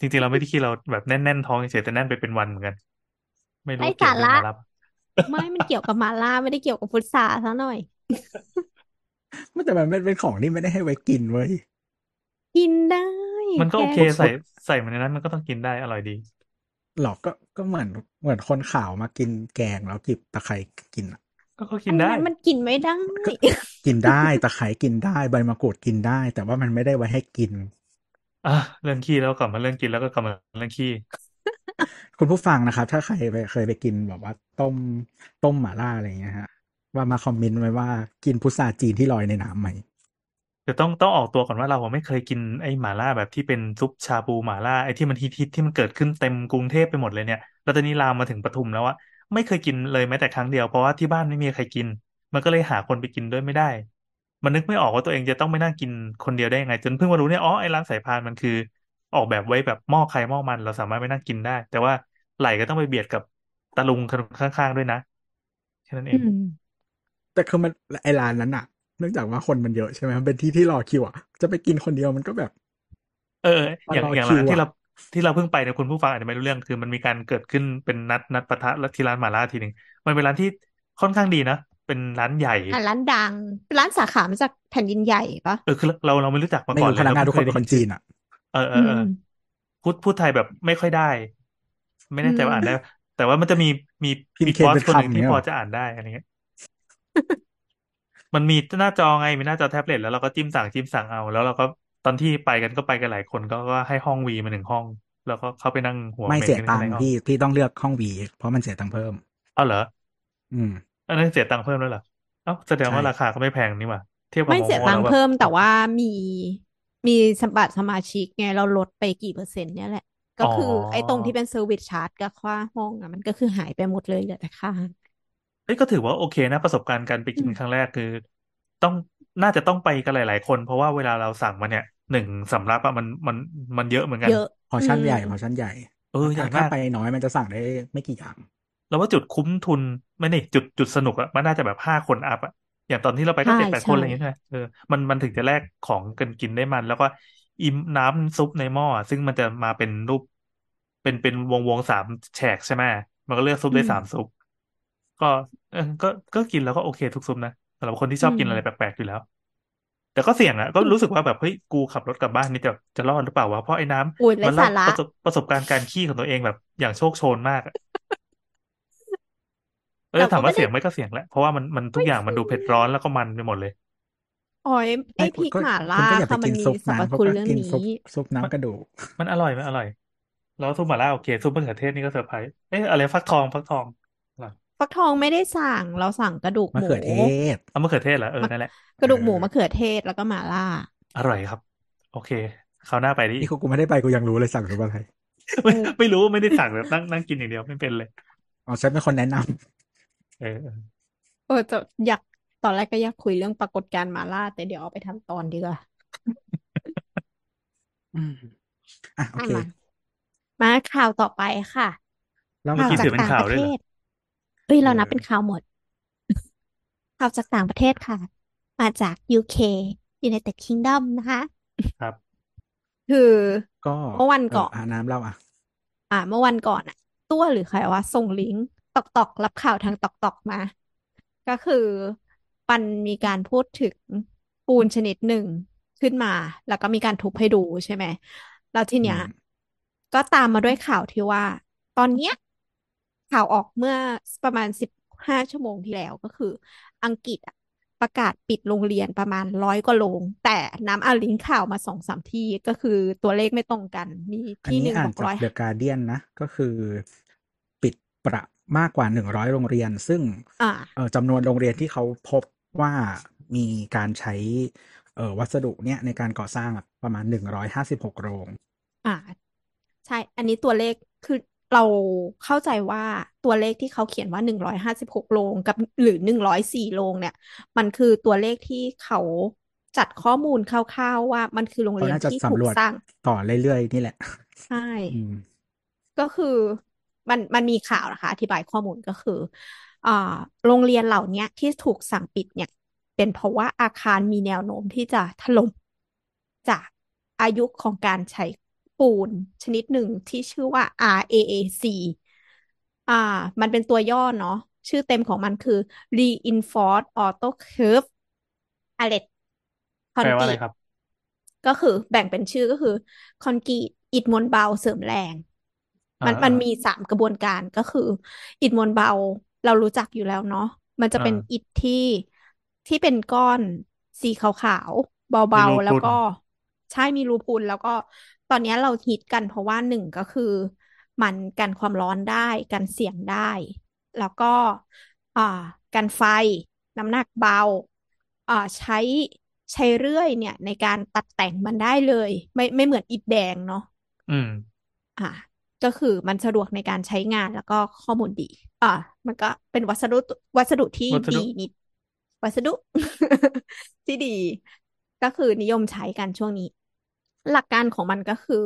จริงๆเราไม่ได้ขี้เราแบบแน่นๆท้องเฉยแต่แน่นไปเป็นวันเหมือนกันไม่รู้เกี่ยวกับมาลาไม่มันเกี่ยวกับมาลาไม่ได้เกี่ยวกับพุทราซะหน่อยมันแต่มันเป็นของนี่ไม่ได้ให้ไว้กินเว้ยกินได้มันก็โอเคใส่ใส่มันในนั้นมันก็ต้องกินได้อร่อยดีหรอกก็ก็เหมือนเหมือนคนข่าวมากินแกงแล้วกิบตะไคร้กินก็ก็กินได้มันกินไม่ได้กินได้ตะไคร้กินได้ใบมะกรูดกินได้แต่ว่ามันไม่ได้ไว้ให้กินอ่ะเรื่องขี้แล้วกลับมาเรื่องกินแล้วก็กลับมาเรื่องขี้คุณผู้ฟังนะครับถ้าใครไปเคยไปกินแบบว่าต้มต้มหม่าล่าอะไรอย่างเงี้ยฮะว่ามาคอมเมนต์ไว้ว่ากินพุทราจีนที่ลอยในน้ำไหมจะต้องต้องออกตัวก่อนว่าเราไม่เคยกินไอ้หม่าล่าแบบที่เป็นซุปชาบูหม่าล่าไอ้ที่มันฮิตๆที่มันเกิดขึ้นเต็มกรุงเทพไปหมดเลยเนี่ยแล้วตอนนี้ลามมาถึงปทุมแล้วอะไม่เคยกินเลยแม้แต่ครั้งเดียวเพราะว่าที่บ้านไม่มีใครกินมันก็เลยหาคนไปกินด้วยไม่ได้มันนึกไม่ออกว่าตัวเองจะต้องไปนั่งกินคนเดียวได้ยังไงจนเพิ่งมารู้เนี่ยอ๋อไอ้ร้านสายพานมันคือออกแบบไว้แบบหม้อใครหม้อมันเราสามารถไปนั่งกินได้แต่ว่าไหลก็ต้องไปเบียดกับตะลุงข้างๆด้วยนะแค่นั้นเองแต่คือมันไอ้ร้านนั้นอะเนื่องจากว่าคนมันเยอะใช่ไหมมันเป็นที่ที่รอคิวอ่ะจะไปกินคนเดียวมันก็แบบเอออย่างอย่างร้านที่เราที่เราเพิ่งไปเนี่ยคุณผู้ฟังอาจจะไม่รู้เรื่องคือมันมีการเกิดขึ้นเป็นนัดนัดปะทะและที่ร้านหม่าล่าทีนึงมันเป็นร้านที่ค่อนข้างดีนะเป็นร้านใหญ่ร้านดังร้านสาขามาจากแผ่นดินใหญ่ปะเออคือเราเราไม่รู้จักมาก่อนเลยพนักงานทุกคนเป็นคนจีนอ่ะเออเออพูดพูดไทยแบบไม่ค่อยได้ไม่แน่ใจว่าอ่านได้แต่ว่ามันจะมีมีมีคอร์สคนนึงที่พอจะอ่านได้อะไรเงี้ยมันมีหน้าจอไงมีหน้าจอแท็บเล็ตแล้วเราก็จิ้มสั่งจิ้มสั่งเอาแล้วเราก็ตอนที่ไปกันก็ไปกันหลายคนก็ให้ห้อง V มาหนึ่งห้องแล้วก็เข้าไปนั่งหัวไม่เสียตังค์พี่พี่ต้องเลือกห้อง V เพราะมันเสียตังค์เพิ่มอ้าวเหรออืมอันนั้นเสียตังค์เพิ่มแล้วเหรอเอ้าแสดงว่าราคาก็ไม่แพงนี่หว่าเทียบกับไม่เสียตังค์เพิ่มแต่ว่ามีมีสมบัติสมาชิกไงเราลดไปกี่เปอร์เซ็นต์เนี่ยแหละก็คือไอ้ตรงที่เป็นเซอร์วิสชาร์จกับค่าห้องอ่ะมันก็คือหายไปหมดเลยแต่ค่าเอ้ยก็ถือว่าโอเคนะประสบการณ์การไปกินครั้งแรกคือต้องน่าจะต้องไปกันหลายๆคนเพราะว่าเวลาเราสั่งมาเนี่ยหนึ่งสำรับอะมันมันมันเยอะเหมือนกันพอชั้นใหญ่พอชั้นใหญ่เอออย่างถ้าไปน้อยมันจะสั่งได้ไม่กี่อย่างแล้วว่าจุดคุ้มทุนไม่นี่จุดจุดสนุกอะมันน่าจะแบบห้าคนอัพอะอย่างตอนที่เราไปก็เจ็ดแปดคนอะไรอย่างเงี้ยเออมันมันถึงจะแลกของกันกินได้มันแล้วก็อิ่มน้ำซุปในหม้อซึ่งมันจะมาเป็นรูปเป็นเป็นวงวงสามแฉกใช่ไหมมันก็เลือกซุปได้สามซุปก็ก็ก็กินแล้วก็โอเคทุกซุปนะสำหรับคนที่ชอบกินอะไรแปลกๆอยู่แล้วแต่ก็เสี่ยงอ่ะก็รู้สึกว่าแบบเฮ้ยกูขับรถกลับบ้านนี่จะจะรอดหรือเปล่าวะเพราะไอ้น้ำมันประสบประสบการณ์การขี้ของตัวเองแบบอย่างโชคโชนมากเออถามว่าเสี่ยงไหมก็เสี่ยงแหละเพราะว่ามันมันทุกอย่างมันดูเผ็ดร้อนแล้วก็มันไปหมดเลยอ๋อไอ้พริกหม่าล่าค่ะมันมีสรรพคุณเรื่องนี้ซุปน้ำกระดูกมันอร่อยมันอร่อยแล้วซุปหม่าล่าโอเคซุปมะเขือเทศนี่ก็เซอร์ไพรส์เอ๊ะอะไรฟักทองฟักทองฟักทองไม่ได้สั่งเราสั่งกระดูกหมูมะเขือเทศเอามะเขือเทศเหรอเออนั่นแหละกระดูกหมูมะเขือเทศแล้วก็หม่าล่าอร่อยครับโอเค เขาหน้าไปนี่นี่กูไม่ได้ไปกูยังรู้เลยสั่งหรือว่าอะไรไม่รู้ไม่ได้สั่งแบบนั่งนั่งกินอย่างเดียวไม่เป็นเลยอ๋อใช่เป็นคนแนะนำเออเออจะอยากตอนแรกก็อยากคุยเรื่องปรากฏการณ์มาล่าแต่เดี๋ยวเอาไปทำตอนดีกว่าอืมอ่ะโอเคมาข่าวต่อไปค่ะแล้วมันจะเป็นข่าวด้วยเหรอเอ้ยเรานับเป็นข่าวหมดข่าวจากต่างประเทศค่ะมาจาก ยู เค United Kingdom นะคะครับคือก็เมื่อวันก่อนอ่ะน้ำเล่าอ่ะอ่ะเมื่อวันก่อนอ่ะตัวหรือใครวะส่งลิงก์ตอกตอกรับข่าวทางตอกตอกมาก็คือมันมีการพูดถึงปูนชนิดหนึ่งขึ้นมาแล้วก็มีการทุบให้ดูใช่ไหมแล้วทีเนี้ยก็ตามมาด้วยข่าวที่ว่าตอนเนี้ยข่าวออกเมื่อประมาณสิบห้าชั่วโมงที่แล้วก็คืออังกฤษประกาศปิดโรงเรียนประมาณร้อยกว่าโรงแต่น้ำเอาลิงก์ข่าวมา สองถึงสาม ที่ก็คือตัวเลขไม่ตรงกันมีที่หนึ่ง หกร้อย The Guardian นะก็คือปิดประมากกว่าหนึ่งร้อยโรงเรียนซึ่งเอ่อจำนวนโรงเรียนที่เขาพบว่ามีการใช้เอ่อวัสดุเนี่ยในการก่อสร้างประมาณหนึ่งร้อยห้าสิบหกโรงอ่าใช่อันนี้ตัวเลขคือเราเข้าใจว่าตัวเลขที่เขาเขียนว่าหนึ่งร้อยห้าสิบหกโรงกับหรือหนึ่งร้อยสี่โรงเนี่ยมันคือตัวเลขที่เขาจัดข้อมูลคร่าวๆว่ามันคือโรงเรียนที่ถูกสร้างต่อเรื่อยๆนี่แหละใช่ก็คือมันมันมีข่าวนะคะอธิบายข้อมูลก็คืออ่าโรงเรียนเหล่านี้ที่ถูกสั่งปิดเนี่ยเป็นเพราะว่าอาคารมีแนวโน้มที่จะถล่มจากอายุของการใช้ปูนชนิดหนึ่งที่ชื่อว่า อาร์ เอ เอ ซี อ่ามันเป็นตัวย่อเนาะชื่อเต็มของมันคือ Reinforced Autocurve Allet Concrete แปลว่าอะไรครับก็คือแบ่งเป็นชื่อก็คือ Concrete อิฐมวลเบาเสริมแรงมันมันมีสามกระบวนการก็คืออิฐมวลเบาเรารู้จักอยู่แล้วเนาะมันจะเป็นอิฐที่ที่เป็นก้อนสีขาวๆเบาๆแล้วก็ใช่มีรูพุนแล้วก็ตอนนี้เราฮิตกันเพราะว่าหนึ่งก็คือมันกันความร้อนได้กันเสียงได้แล้วก็อ่ากันไฟน้ำหนักเบาอ่าใช้ใช้เรื่อยเนี่ยในการตัดแต่งมันได้เลยไม่ไม่เหมือนอิฐแดงเนาะอืมอ่าก็คือมันสะดวกในการใช้งานแล้วก็ข้อมูลดีอ่ามันก็เป็นวัสดุวัสดุที่ดีนิดวัสดุ ที่ดีก็คือนิยมใช้กันช่วงนี้หลักการของมันก็คือ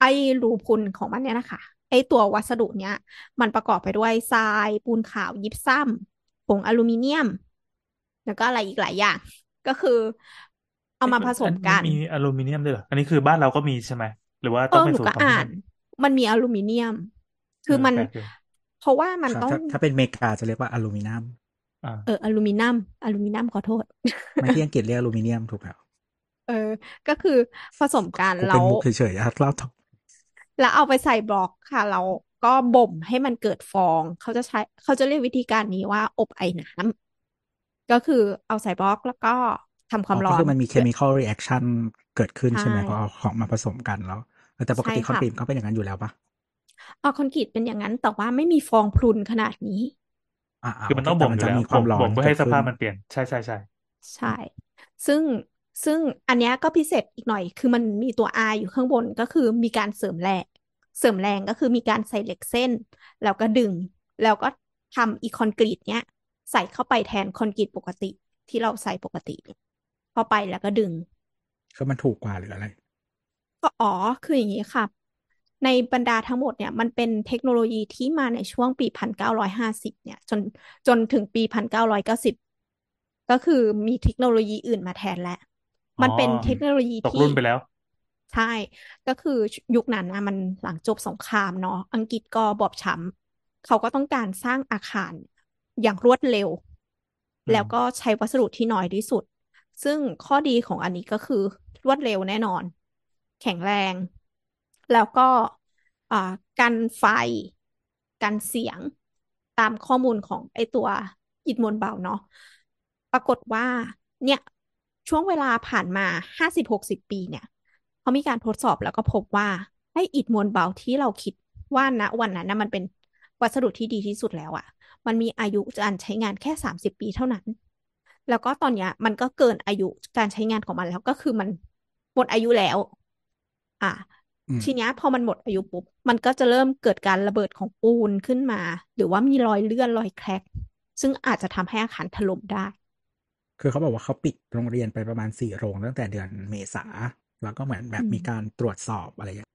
ไอ้รูพุนของมันเนี่ยนะคะไอ้ตัววัสดุเนี้ยมันประกอบไปด้วยทรายปูนขาวยิปซัมผงอลูมิเนียมแล้วก็อะไรอีกหลายอย่างก็คือเอามาผสมกันมีอลูมิเนียมด้วยเหรออันนี้คือบ้านเราก็มีใช่ไหมหรือว่าต้องไปสู่ความอ่านมันมีอลูมิเนียมคือมันเพราะว่ามันต้องถ้าเป็นอเมริกาจะเรียกว่าอลูมิเนียมเอออลูมิเนียมอลูมิเนียมขอโทษไม่ที่อังกฤษเรียกอลูมิเนียมถูกแล้วเออก็คือผสมกันเราเป็นมุกเฉยๆครับเราทำแล้วเอาไปใส่บล็อกค่ะเราก็บ่มให้มันเกิดฟองเขาจะใช้เขาจะเรียกวิธีการนี้ว่าอบไอน้ำก็คือเอาใส่บล็อกแล้วก็ทำความร้อนก็คือมันมี chemical reaction เกิดขึ้นใช่ไหมเพราะเอาของมาผสมกันแล้วแต่ปกติคอนกรีตก็เป็นอย่างนั้นอยู่แล้วปะอ๋อคอนกรีตเป็นอย่างนั้นแต่ว่าไม่มีฟองพรุนขนาดนี้คือมันต้องบ่มอยู่แล้วบ่มเพื่อให้สภาพมันเปลี่ยนใช่ใช่ใช่ใช่ซึ่งซึ่งอันนี้ก็พิเศษอีกหน่อยคือมันมีตัว R อยู่ข้างบนก็คือมีการเสริมแรงเสริมแรงก็คือมีการใส่เหล็กเส้นแล้วก็ดึงแล้วก็ทำอีคอนกรีตเนี้ยใส่เข้าไปแทนคอนกรีตปกติที่เราใส่ปกติเข้าไปแล้วก็ดึงคือมันถูกกว่าหรืออะไรก็อ๋อคืออย่างนี้ค่ะในบรรดาทั้งหมดเนี่ยมันเป็นเทคโนโลยีที่มาในช่วงปีหนึ่งพันเก้าร้อยห้าสิบเนี่ยจนจนถึงปีหนึ่งพันเก้าร้อยเก้าสิบก็คือมีเทคโนโลยีอื่นมาแทนแล้วมันเป็นเทคโนโลยีที่ตกรุ่นไปแล้วใช่ก็คือยุคนั้นนะมันหลังจบสงครามเนาะอังกฤษก็บอบช้ำเขาก็ต้องการสร้างอาคารอย่างรวดเร็วแล้วก็ใช้วัสดุที่น้อยที่สุดซึ่งข้อดีของอันนี้ก็คือรวดเร็วแน่นอนแข็งแรงแล้วก็กันไฟกันเสียงตามข้อมูลของไอตัวอิฐมวลเบาเนาะปรากฏว่าเนี่ยช่วงเวลาผ่านมา ห้าสิบถึงหกสิบ ปีเนี่ยเขามีการทดสอบแล้วก็พบว่าไอ้อิฐมวลเบาที่เราคิดว่าณวันนั้นนะมันเป็นวัสดุที่ดีที่สุดแล้วอ่ะมันมีอายุการใช้งานแค่สามสิบปีเท่านั้นแล้วก็ตอนนี้มันก็เกินอายุการใช้งานของมันแล้วก็คือมันหมดอายุแล้ว อ่ะทีเนี้ยพอมันหมดอายุปุ๊บมันก็จะเริ่มเกิดการระเบิดของปูนขึ้นมาหรือว่ามีรอยเลื่อนรอยแคร็กซึ่งอาจจะทำให้อาคารถล่มได้คือเขาบอกว่าเขาปิดโรงเรียนไปประมาณสี่โรงตั้งแต่เดือนเมษาแล้วก็เหมือนแบบมีการตรวจสอบอะไรอย่างเงี้ย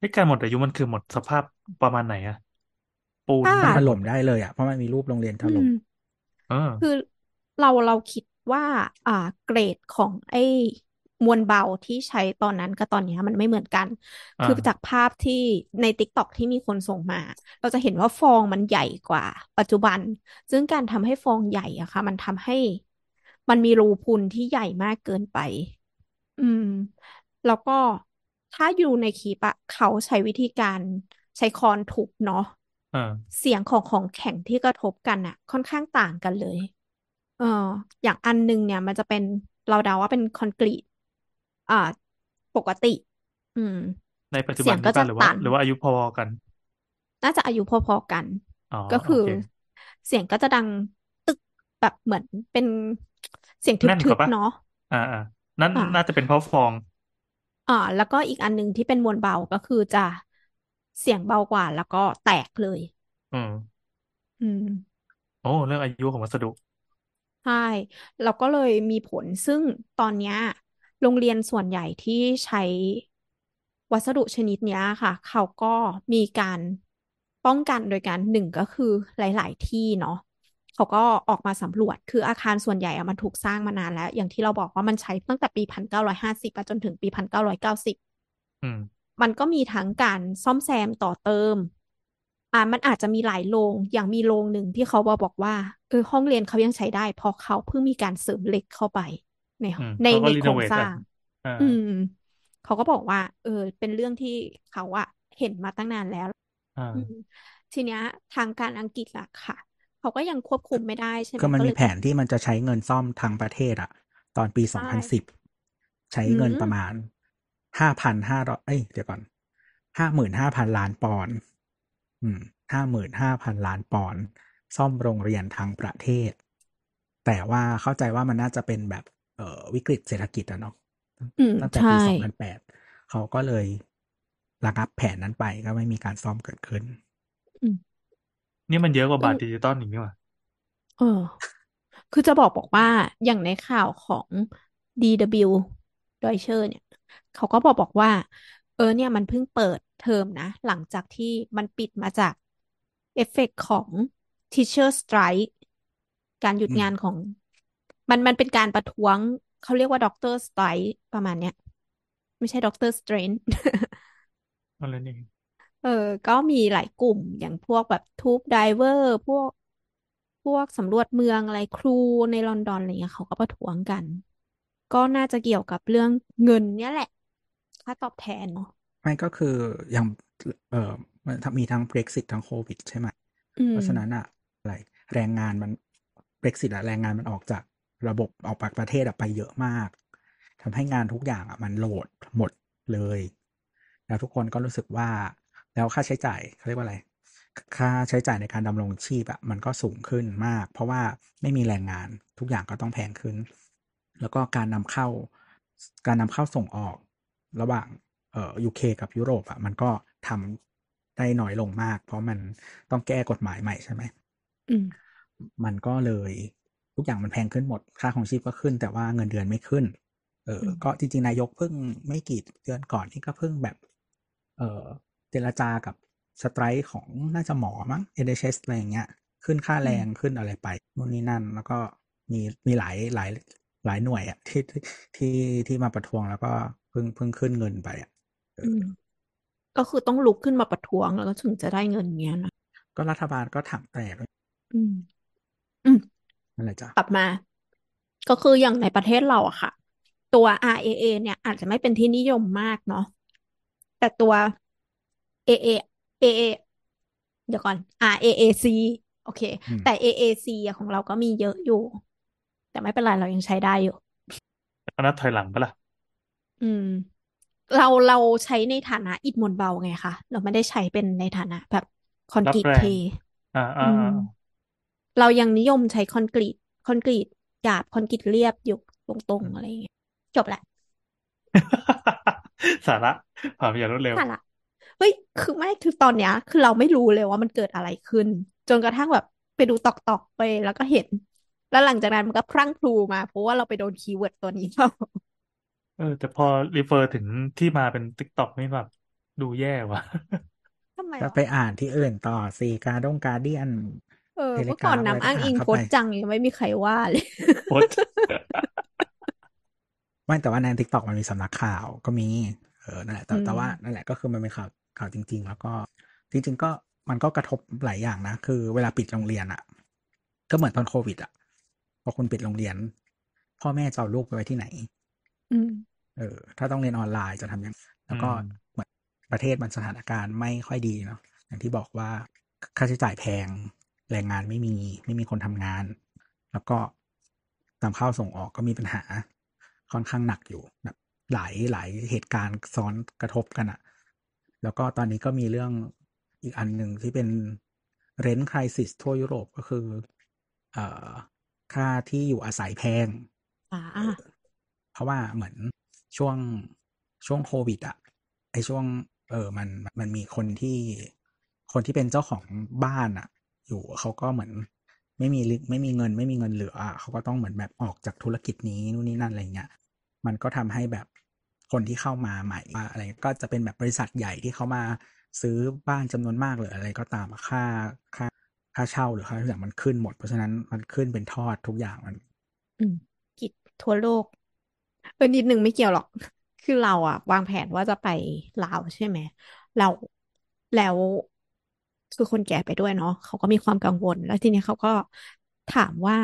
ในการหมดอายุมันคือหมดสภาพประมาณไหนอะปูนถล่มได้เลยอะเพราะมันมีรูปโรงเรียนถล่มคือเราเราคิดว่าอ่าเกรดของไอ้มวลเบาที่ใช้ตอนนั้นกับตอนนี้มันไม่เหมือนกันคือจากภาพที่ใน TikTok ที่มีคนส่งมาเราจะเห็นว่าฟองมันใหญ่กว่าปัจจุบันซึ่งการทำให้ฟองใหญ่อะค่ะมันทำให้มันมีรูพุนที่ใหญ่มากเกินไปอืมแล้วก็ถ้าอยู่ในคลิปอะเขาใช้วิธีการใช้คอนทุบเนาะเสียงของของแข็งที่กระทบกันอะค่อนข้างต่างกันเลยเอออย่างอันนึงเนี่ยมันจะเป็นเราเดาว่าเป็นคอนกรีตอ่าปกติอืมในปัจจุบันก็จะหรือว่าหรือว่าอายุพอๆกันน่าจะอายุพอๆกันก็คือ okay. เสียงก็จะดังตึกแบบเหมือนเป็นเสียงทึบๆเนาะอ่าๆนั่นน่าจะเป็นเพราะฟองอ่าแล้วก็อีกอันนึงที่เป็นมวลเบาก็คือจะเสียงเบากว่าแล้วก็แตกเลยอืมอืมโอ้เรื่องอายุของวัสดุใช่แล้วก็เลยมีผลซึ่งตอนเนี้ยโรงเรียนส่วนใหญ่ที่ใช้วัสดุชนิดนี้ค่ะเขาก็มีการป้องกันโดยการหนึ่งก็คือหลายๆที่เนาะเขาก็ออกมาสำรวจคืออาคารส่วนใหญ่มันถูกสร้างมานานแล้วอย่างที่เราบอกว่ามันใช้ตั้งแต่ปีหนึ่งพันเก้าร้อยห้าสิบมาจนถึงปีหนึ่งพันเก้าร้อยเก้าสิบอืมมันก็มีทั้งการซ่อมแซมต่อเติมอ่ามันอาจจะมีหลายโรงอย่างมีโรงหนึ่งที่เขาบอกว่าเออห้องเรียนเขายังใช้ได้เพราะเขาเพิ่งมีการเสริมเหล็กเข้าไปในในโครงสร้างอืมเขาก็บอกว่าเออเป็นเรื่องที่เขาอะเห็นมาตั้งนานแล้วทีเนี้ยทางการอังกฤษอะค่ะเขาก็ยังควบคุมไม่ได้ใช่ไหมก็มันมีแผนที่มันจะใช้เงินซ่อมทางประเทศอะตอนปีสองพันสิบใช้เงินประมาณ ห้าพันห้าร้อย เอ้ยเดี๋ยวก่อน ห้าหมื่นห้าพัน ล้านปอนด์อืม ห้าหมื่นห้าพัน ล้านปอนด์ซ่อมโรงเรียนทางประเทศแต่ว่าเข้าใจว่ามันน่าจะเป็นแบบเอ่อวิกฤตเศรษฐกิจอ่ะเนาะตั้งแต่ปีสองพันแปดเขาก็เลยระงับแผนนั้นไปก็ไม่มีการซ่อมเกิดขึ้นนี่มันเยอะกว่าบาทดิจิตอลอีกนี่หว่าเออคือจะบอกบอกว่าอย่างในข่าวของ ดี ดับเบิลยู Deutscher เนี่ยเขาก็บอกบอกว่าเออเนี่ยมันเพิ่งเปิดเทอมนะหลังจากที่มันปิดมาจากเอฟเฟกต์ของ Teacher Strike การหยุดงานของมันมันเป็นการประท้วงเขาเรียกว่าด็อกเตอร์สไตร์ประมาณเนี้ยไม่ใช่ด็อกเตอร์สเตรนท์อะไรนี่เออก็มีหลายกลุ่มอย่างพวกแบบทูบไดเวอร์พวกพวกสำรวจเมืองอะไรครูในลอนดอนอะไรเงี้ยเขาก็ประท้วงกันก็น่าจะเกี่ยวกับเรื่องเงินเนี้ยแหละค่าตอบแทนเนาะไม่ก็คืออย่างเออมันมีทั้ง Brexit ทั้งโควิดใช่ไหมเพราะฉะนั้นอะอะไรแรงงานมัน Brexit อะแรงงานมันออกจากระบบออกปากประเทศไปเยอะมากทำให้งานทุกอย่างมันโหลดหมดเลยแล้วทุกคนก็รู้สึกว่าแล้วค่าใช้จ่ายเขาเรียกว่าอะไรค่าใช้จ่ายในการดำรงชีพมันก็สูงขึ้นมากเพราะว่าไม่มีแรงงานทุกอย่างก็ต้องแพงขึ้นแล้วก็การนำเข้าการนำเข้าส่งออกระหว่างเอ่อ ยู เค กับยุโรปมันก็ทำได้น้อยลงมากเพราะมันต้องแก้กฎหมายใหม่ใช่ไหมมันก็เลยทุกอย่างมันแพงขึ้นหมดค่าของชีพก็ขึ้นแต่ว่าเงินเดือนไม่ขึ้นเออก็จริงๆนายกเพิ่งไม่กี่เดือนก่อนที่ก็เพิ่งแบบเออเจรจากับสไตรค์ของน่าจะหมอมั้ง เอ็น เอช เอส อะไรอย่างเงี้ยขึ้นค่าแรงขึ้นอะไรไปนู่นนี่นั่นแล้วก็มีมีหลายหลายหลายหน่วยอ่ะที่ที่ที่มาประท้วงแล้วก็เพิ่งเพิ่งขึ้นเงินไปอ่ะก็คือต้องลุกขึ้นมาประท้วงแล้วก็ถึงจะได้เงินเงี้ยนะก็รัฐบาลก็ถังแตกอืมอืมกลับมาก็คืออย่างในประเทศเราอะค่ะตัว อาร์ เอ เอ เนี่ยอาจจะไม่เป็นที่นิยมมากเนาะแต่ตัว เอ เอ เอ เอ เดี๋ยวก่อน อาร์ เอ เอ ซี โอเคแต่ เอ เอ ซี ของเราก็มีเยอะอยู่แต่ไม่เป็นไรเรายังใช้ได้อยู่อันนั้นถอยหลังปะล่ะอืมเราเราใช้ในฐานะอิฐมวลเบาไงคะเราไม่ได้ใช้เป็นในฐานะแบบคอนกรีตเทอ่าอ่าเรายังนิยมใช้คอนกรีตคอนกรีตหยาบคอนกรีตเรียบอยู่ตรงๆอะไรอย่างเงี้ยจบละ สาระผ่านไปอย่างรวดเร็วสาระเฮ้ยคือไม่คือตอนเนี้ยคือเราไม่รู้เลยว่ามันเกิดอะไรขึ้นจนกระทั่งแบบไปดูตอกๆไปแล้วก็เห็นแล้วหลังจากนั้นมันก็พรั่งพลูมาเพราะว่าเราไปโดนคีย์เวิร์ดตัวนี้เข้าเออแต่พอรีเฟอร์ถึงที่มาเป็น TikTok นี่แบบดูแย่ว่ะทำไมก็ไปอ่านที่อื่นต่อสิการดง Guardian เออเมื่อก่อนน้ำอ้างอิงโพสจังยังไม่มีใครว่าเลยโพสไม่แต่ว่าใน TikTok มันมีสำนักข่าวก็มีเออนั่นแหละแต่แต่ว่านั่นแหละก็คือมันเป็นข่าวข่าวจริงๆแล้วก็จริงๆก็มันก็กระทบหลายอย่างนะคือเวลาปิดโรงเรียนอ่ะก็เหมือนตอนโควิดอ่ะพอคุณปิดโรงเรียนพ่อแม่จะเอาลูกไปไว้ที่ไหนเออถ้าต้องเรียนออนไลน์จะทำยังแล้วก็เหมือนประเทศมันสถานการณ์ไม่ค่อยดีเนาะอย่างที่บอกว่าค่าใช้จ่ายแพงแรงงานไม่มีไม่มีคนทำงานแล้วก็นำเข้าส่งออกก็มีปัญหาค่อนข้างหนักอยู่นะหลายหลายเหตุการณ์ซ้อนกระทบกันอะแล้วก็ตอนนี้ก็มีเรื่องอีกอันหนึ่งที่เป็น Rent Crisis ทั่วยุโรปก็คือเอ่อค่าที่อยู่อาศัยแพงเพราะว่าเหมือนช่วงช่วงโควิดอ่ะไอช่วงเออมันมันมีคนที่คนที่เป็นเจ้าของบ้านอ่ะอยู่เขาก็เหมือนไม่มีไม่มีเงินไม่มีเงินเหลือเขาก็ต้องเหมือนแบบออกจากธุรกิจนี้นู่นนี่นั่นอะไรเงี้ยมันก็ทำให้แบบคนที่เข้ามาใหม่อะไรก็จะเป็นแบบบริษัทใหญ่ที่เขามาซื้อบ้านจำนวนมากหรืออะไรก็ตามค่าค่าค่าเช่าหรือค่าทุกอย่างมันขึ้นหมดเพราะฉะนั้นมันขึ้นเป็นทอดทุกอย่างมันกิจทั่วโลกเออนิดนึงไม่เกี่ยวหรอกคือเราอะวางแผนว่าจะไปลาวใช่ไหมเราแล้วคือคนแก่ไปด้วยเนาะเขาก็มีความกังวลแล้วทีนี้เขาก็ถามว่า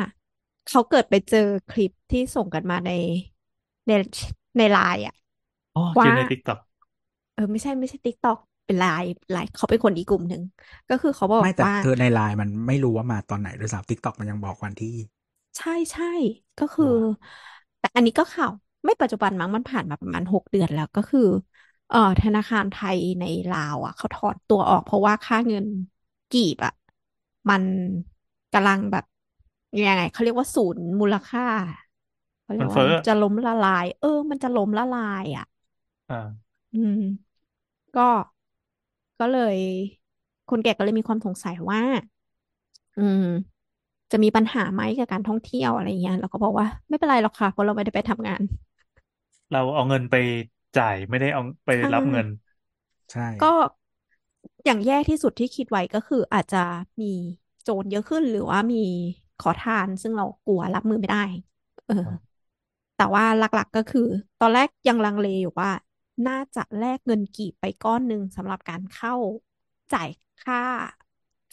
เขาเกิดไปเจอคลิปที่ส่งกันมาในในในไลน์อะว่าใน TikTok เออไม่ใช่ไม่ใช่ TikTok เป็นไลน์ไลน์เขาเป็นคนอีกกลุ่มหนึ่งก็คือเขาบอกว่าไม่แต่เธอในไลน์มันไม่รู้ว่ามาตอนไหนด้วยซ้ำ TikTok มันยังบอกวันที่ใช่ใช่ก็คือแต่อันนี้ก็ข่าวไม่ปัจจุบันมั้งมันผ่านมาประมาณหกเดือนแล้วก็คือเอ่อธนาคารไทยในลาวอ่ะเขาถอนตัวออกเพราะว่าค่าเงินกีบอ่ะมันกำลังแบบยังไงเขาเรียกว่าศูนย์มูลค่าเขาเรียกว่าจะล้มละลายเออมันจะล้มละลายอ่ะอ่าอืมก็ก็เลยคนแก่ก็เลยมีความสงสัยว่าอืมจะมีปัญหาไหมกับการท่องเที่ยวอะไรเงี้ยเราก็บอกว่าไม่เป็นไรหรอกค่ะเพราะเราไม่ได้ไปทำงานเราเอาเงินไปจ่ายไม่ได้เอาไปรับเงินใช่ก็อย่างแย่ที่สุดที่คิดไว้ก็คืออาจจะมีโจรเยอะขึ้นหรือว่ามีขอทานซึ่งเรากลัวรับมือไม่ได้เออแต่ว่าหลักๆก็คือตอนแรกยังลังเลอยู่ว่าน่าจะแลกเงินกีบไปก้อนนึงสำหรับการเข้าจ่ายค่า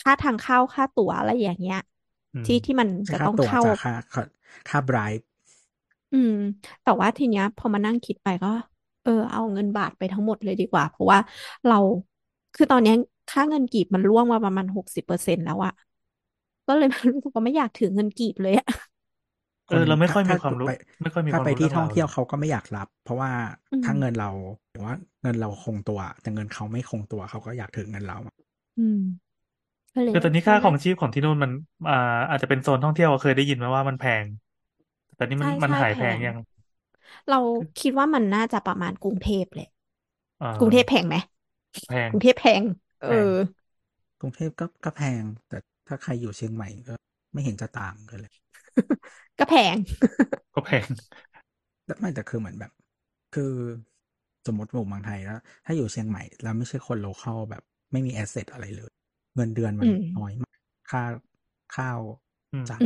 ค่าทางเข้าค่าตั๋วอะไรอย่างเงี้ยที่ที่มันจะต้องเข้าค่าค่าค่าไบรท์อืมแต่ว่าทีเนี้ยพอมานั่งคิดไปก็เออเอาเงินบาทไปทั้งหมดเลยดีกว่าเพราะว่าเราคือตอนนี้ค่าเงินกีบมันร่วงมาประมาณ หกสิบเปอร์เซ็นต์ แล้วอะก็เลยรู้สึกว่าไม่อยากถือเงินกีบเลยอะเออเราไม่ค่อยมีความรู้ไม่ค่อยมีความรู้ถ้าไปที่ท่องเที่ยวเขาก็ไม่อยากรับเพราะว่าถ้าเงินเราหรือว่าเงินเราคงตัวแต่เงินเขาไม่คงตัวเขาก็อยากถือเงินเราอืมคือตอนนี้ค่าของชีพของที่นู่นมันอ่าอาจจะเป็นโซนท่องเที่ยวเคยได้ยินไหมว่ามันแพงแต่นี่มันมันหายแพงยังเราคิดว่ามันน่าจะประมาณกรุงเทพเลยกรุงเทพแพงไหมแพงกรุงเทพแพงเออกรุงเทพก็ก็แพงแต่ถ้าใครอยู่เชียงใหม่ก็ไม่เห็นจะต่างกันเลยก็แพงก็แพงแต่ไม่แต่คือเหมือนแบบคือสมมติอยู่เมืองไทยแล้วถ้าอยู่เชียงใหม่แล้วไม่ใช่คนโลคอลแบบไม่มีแอสเซทอะไรเลยเงินเดือนมันน้อยมากค่าข้าวจ่าย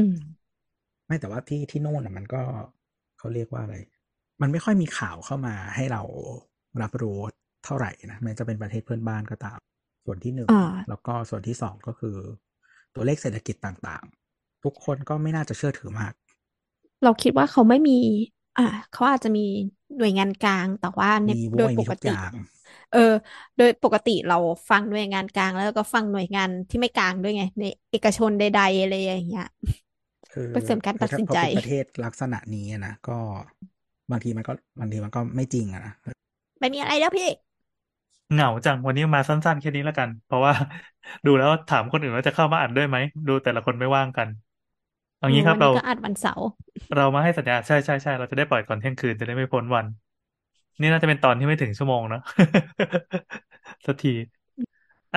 ไม่แต่ว่าที่ที่โน่นอ่ะมันก็เขาเรียกว่าอะไรมันไม่ค่อยมีข่าวเข้ามาให้เรารับรู้เท่าไหร่นะแม้จะเป็นประเทศเพื่อนบ้านก็ตามส่วนที่หนึ่งแล้วก็ส่วนที่สองก็คือตัวเลขเศรษฐกิจต่างๆทุกคนก็ไม่น่าจะเชื่อถือมากเราคิดว่าเขาไม่มีอ่ะเขาอาจจะมีหน่วยงานกลางแต่ว่าในโดยปกติเออโดยปกติเราฟังหน่วยงานกลางแล้วก็ฟังหน่วยงานที่ไม่กลางด้วยไงในเอกชนใดๆอะไรอย่างเงี้ยเปอร์เซ็นต์การตัดสินใจของประเทศลักษณะนี้นะก็บางทีมันก็บางทีมันก็ไม่จริงอะนะไม่มีอะไรแล้วพี่เหงาจังวันนี้มาสั้นๆแค่นี้แล้วกันเพราะว่าดูแล้วถามคนอื่นว่าจะเข้ามาอัดด้วยไหมดูแต่ละคนไม่ว่างกันเอางี้ครับเราอัดวันเสาร์เรามาให้สัญญาใช่ๆๆเราจะได้ปล่อยก่อนเที่ยงคืนจะได้ไม่พ้นวัน นี่น่าจะเป็นตอนที่ไม่ถึงชั่วโมงเนาะ สักที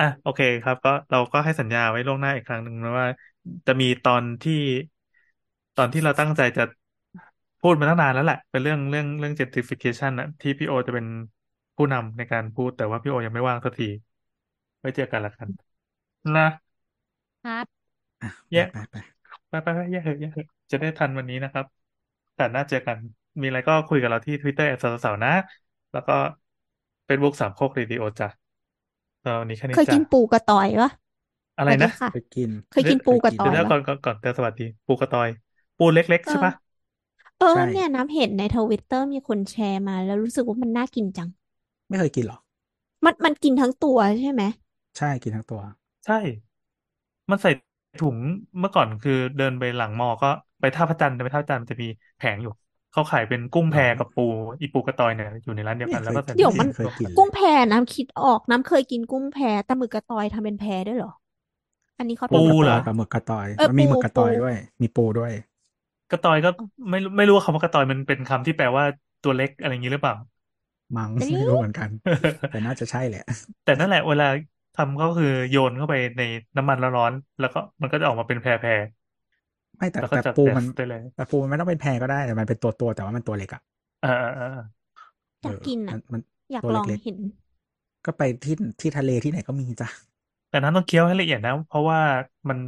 อ่ะโอเคครับก็เราก็ให้สัญญาไว้ล่วงหน้าอีกครั้งหนึ่งนะว่าจะมีตอนที่ตอนที่เราตั้งใจจะพูดมาตั้งนานแล้วแหละเป็นเรื่องเรื่องเรื่อง gentrification นะที่พี่โอจะเป็นผู้นำในการพูดแต่ว่าพี่โอยังไม่ว่างสักทีไว้เจอกันละกันนะครับ อ่ะไปแยกไปไปไปไปไปแยกเถอะแยกเถอะจะได้ทันวันนี้นะครับแต่หน้าเจอกันมีอะไรก็คุยกับเราที่ Twitter แอดสาวสาวนะ แล้วก็ Facebook สามโคกเรดิโอจ้ะตอนวันนี้แค่นี้เคยจ้ะกินปูกระต่อยวะอะสไรวัสดีนะค่ะ ไปกินเคยเดี๋ยวกินปูกระต่เดี๋อยยววะก่อนก่อนก่อนแต่สวัสดี ปูกระตอย ปูเล็กเอๆอ ใช่ปะเออ ใช่ เนี่ยน้ำเห็นในทวิตเตอร์มีคนแชร์มา แล้วรู้สึกว่ามันน่ากินจัง ไม่เคยกินหรอมันมันกินทั้งตัวใช่ไหมใช่กินทั้งตัว ใช่ มันใส่ถุงเมื่อก่อนคือเดินไปหลังมอก็ไปท่าพระจันทร์เดินไปท่าพระจันทร์มันจะมีแผงอยู่ เขาขายเป็นกุ้งแพอ๋อกับปูอีปูกระตอยเนี่ยอยู่ในร้านเดียวไม่กัน เคแล้วยก็ใส่เดี๋ยถุวงไม่มันเคยรวมกินกัน กุ้งแพน้ำคิดออกน้ำเคยกินกุ้งแพแต่หมึกกระตอยทำเป็นแพด้วยเหรอ อันนี้เขาปูปูกทำระเหตรออยปลาหมึกกระตอย เออมันมีปูหมึกกระตปูอยด้วย มีปูด้วย กระตอยก็อ๋อไม่รู้ไม่รู้ว่าคำว่ากระตอยมันเป็นคำที่แปลว่าตัวเล็กอะไรอย่างนี้หรือเปล่า มั้ง อัน นี้ไม่รู้เหมือนกัน แต่น่าจะใช่แหละ แต่นั่นแหละเวลาทำก็คือโยนเข้าไปในน้ำมันร้อนๆแล้วก็มันก็จะออกมาเป็นแพรไม่ๆแต่แล้วก็แต่จัดปูแดดมันได้เลยแต่ปูมันไม่ต้องเป็นแพก็ได้แต่มันเป็นตัวตัวแต่ว่ามันตัวเล็กอ่ะอ่าอ่าอเอยากอ กินอ่ะ มันมันอยากตัวลองเล็กเห็น ๆ ก็ไปที่ที่ทะเลที่ไหนก็มีจ้ะแต่นั้นต้องเคี้ยวให้ละเอียดนะ เพราะว่ามัน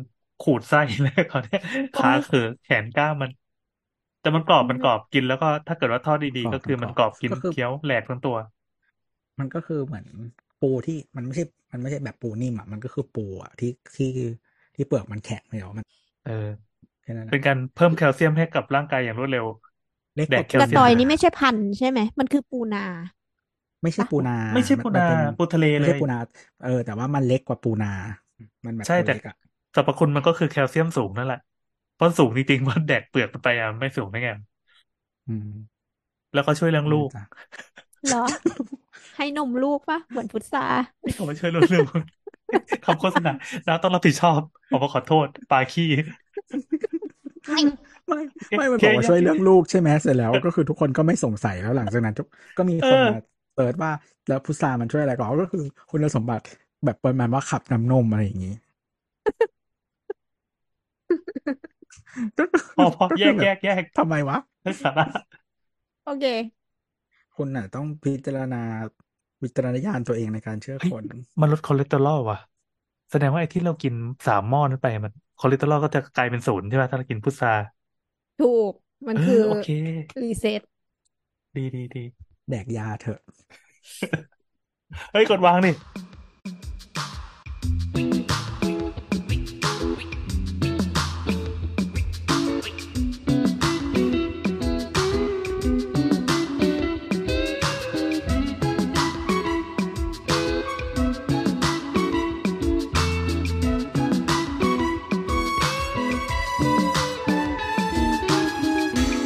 ขูดไส้เลยเขาเนี่ยโอ้ขายเขือแขนก้ามมัน แต่มันกรอบมันกรอบกินแล้วก็ถ้าเกิดว่าทอดดีกรๆ อก็บมัคือนกมัรนอกรอบ บกินก็คือ เคี้ยวแหลกทั้งตัว มันก็คือเหมือนปูที่มันไม่ใช่ มันไม่ใช่แบบปูนิ่มอ่ะ มันก็คือปูอ่ะที่ที่ที่เปลือกมันแข็งเลยเหรอมันเออ แค่นั้นเป็อ่ะนการเพิ่มแคลเซียมให้กับร่างกายอย่างรวดเร็ว เล็กแดกว่ากแคกลระเซีตยม อยนี่ไม่ใช่พันธุ์ใช่ไหม มันคือปูนาไม่ใช่ปะปูนา ไม่ใช่มันปูมันนาเป็นปูทะเลไม่เลใช่ย ปูนา เออ แต่ว่ามันเล็กกว่าปูนา มันแบบใช่ตัวแต่เล็กอ่ะ สรรพคุณมันก็คือแคลเซียมสูงนั่นแหละเพราะสูงจริงๆเพราะแดกเปลือกมันไปอ่ะไม่สูงได้ไงอืมแล้วก็ช่วยเรื่องลูนั่นก จ้ะ เหรอ ให้นมลูกปะเหมือนพุทรา นี่เขามาช่วยเรื่องลูกคำโฆษณาแล้วต้องรับผิดชอบออกมาขอโทษปาขี้ไม่ไม่เอ๊ะไม่มันบเอ๊ะอกว่ายัช่งวยเรื่องลูกใช่ไหมเสร็จแล้วก็คือทุกคนก็ไม่สงสัยแล้วหลังจากนั้นทุกก็มีเอคนอ มาเสิร์ชว่าแล้วพุทรามันช่วยอะไรก่อนก็คือคุณสมบัติแบบประมาณว่าขับน้ำนมอะไรอย่างนี้ ก็คือพอพอก็แยคือกแยแบบกแยกทำไมวะ ไร้สาระโอเค คุณน่ะต้องพิจารณาวิจารณญาณตัวเองในการเชื่อเฮ้คยน มันลดคอเลสเตอรอลว่ะ แสดงว่าไอ้ที่เรากินสามหม้อนั้นไปมันคอเลสเตอรอลก็จะกลายเป็นศูนย์ใช่ไหมถ้าเรากินพุทราถูก มันเออคือโอเค รีเซ็ตดีดีดี แดกยาเถอะ เฮ้ยกดวางนี่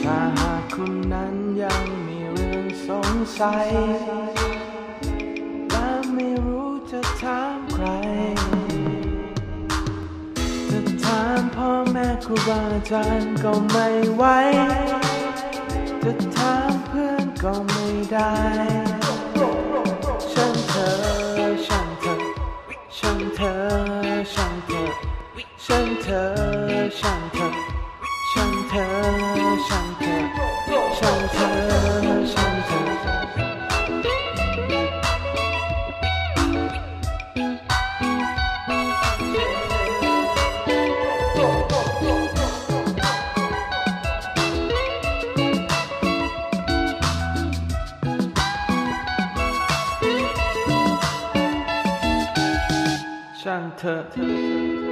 ถ้าหากคุณนั้นยังมีเรื่องสงสัย และไม่รู้จะถามใคร จะถามพ่อแม่ครูบาอาจารย์ก็ไม่ไหว จะถามเพื่อนก็ไม่ได้ ช่างเธอ ช่างเธอ ช่างเธอ ช่างเธอ ช่างเธอ ช่างเธอ ช่างเธอ ช่างเธอ ช่างเธอ ช่างเธอ ช่างเธอ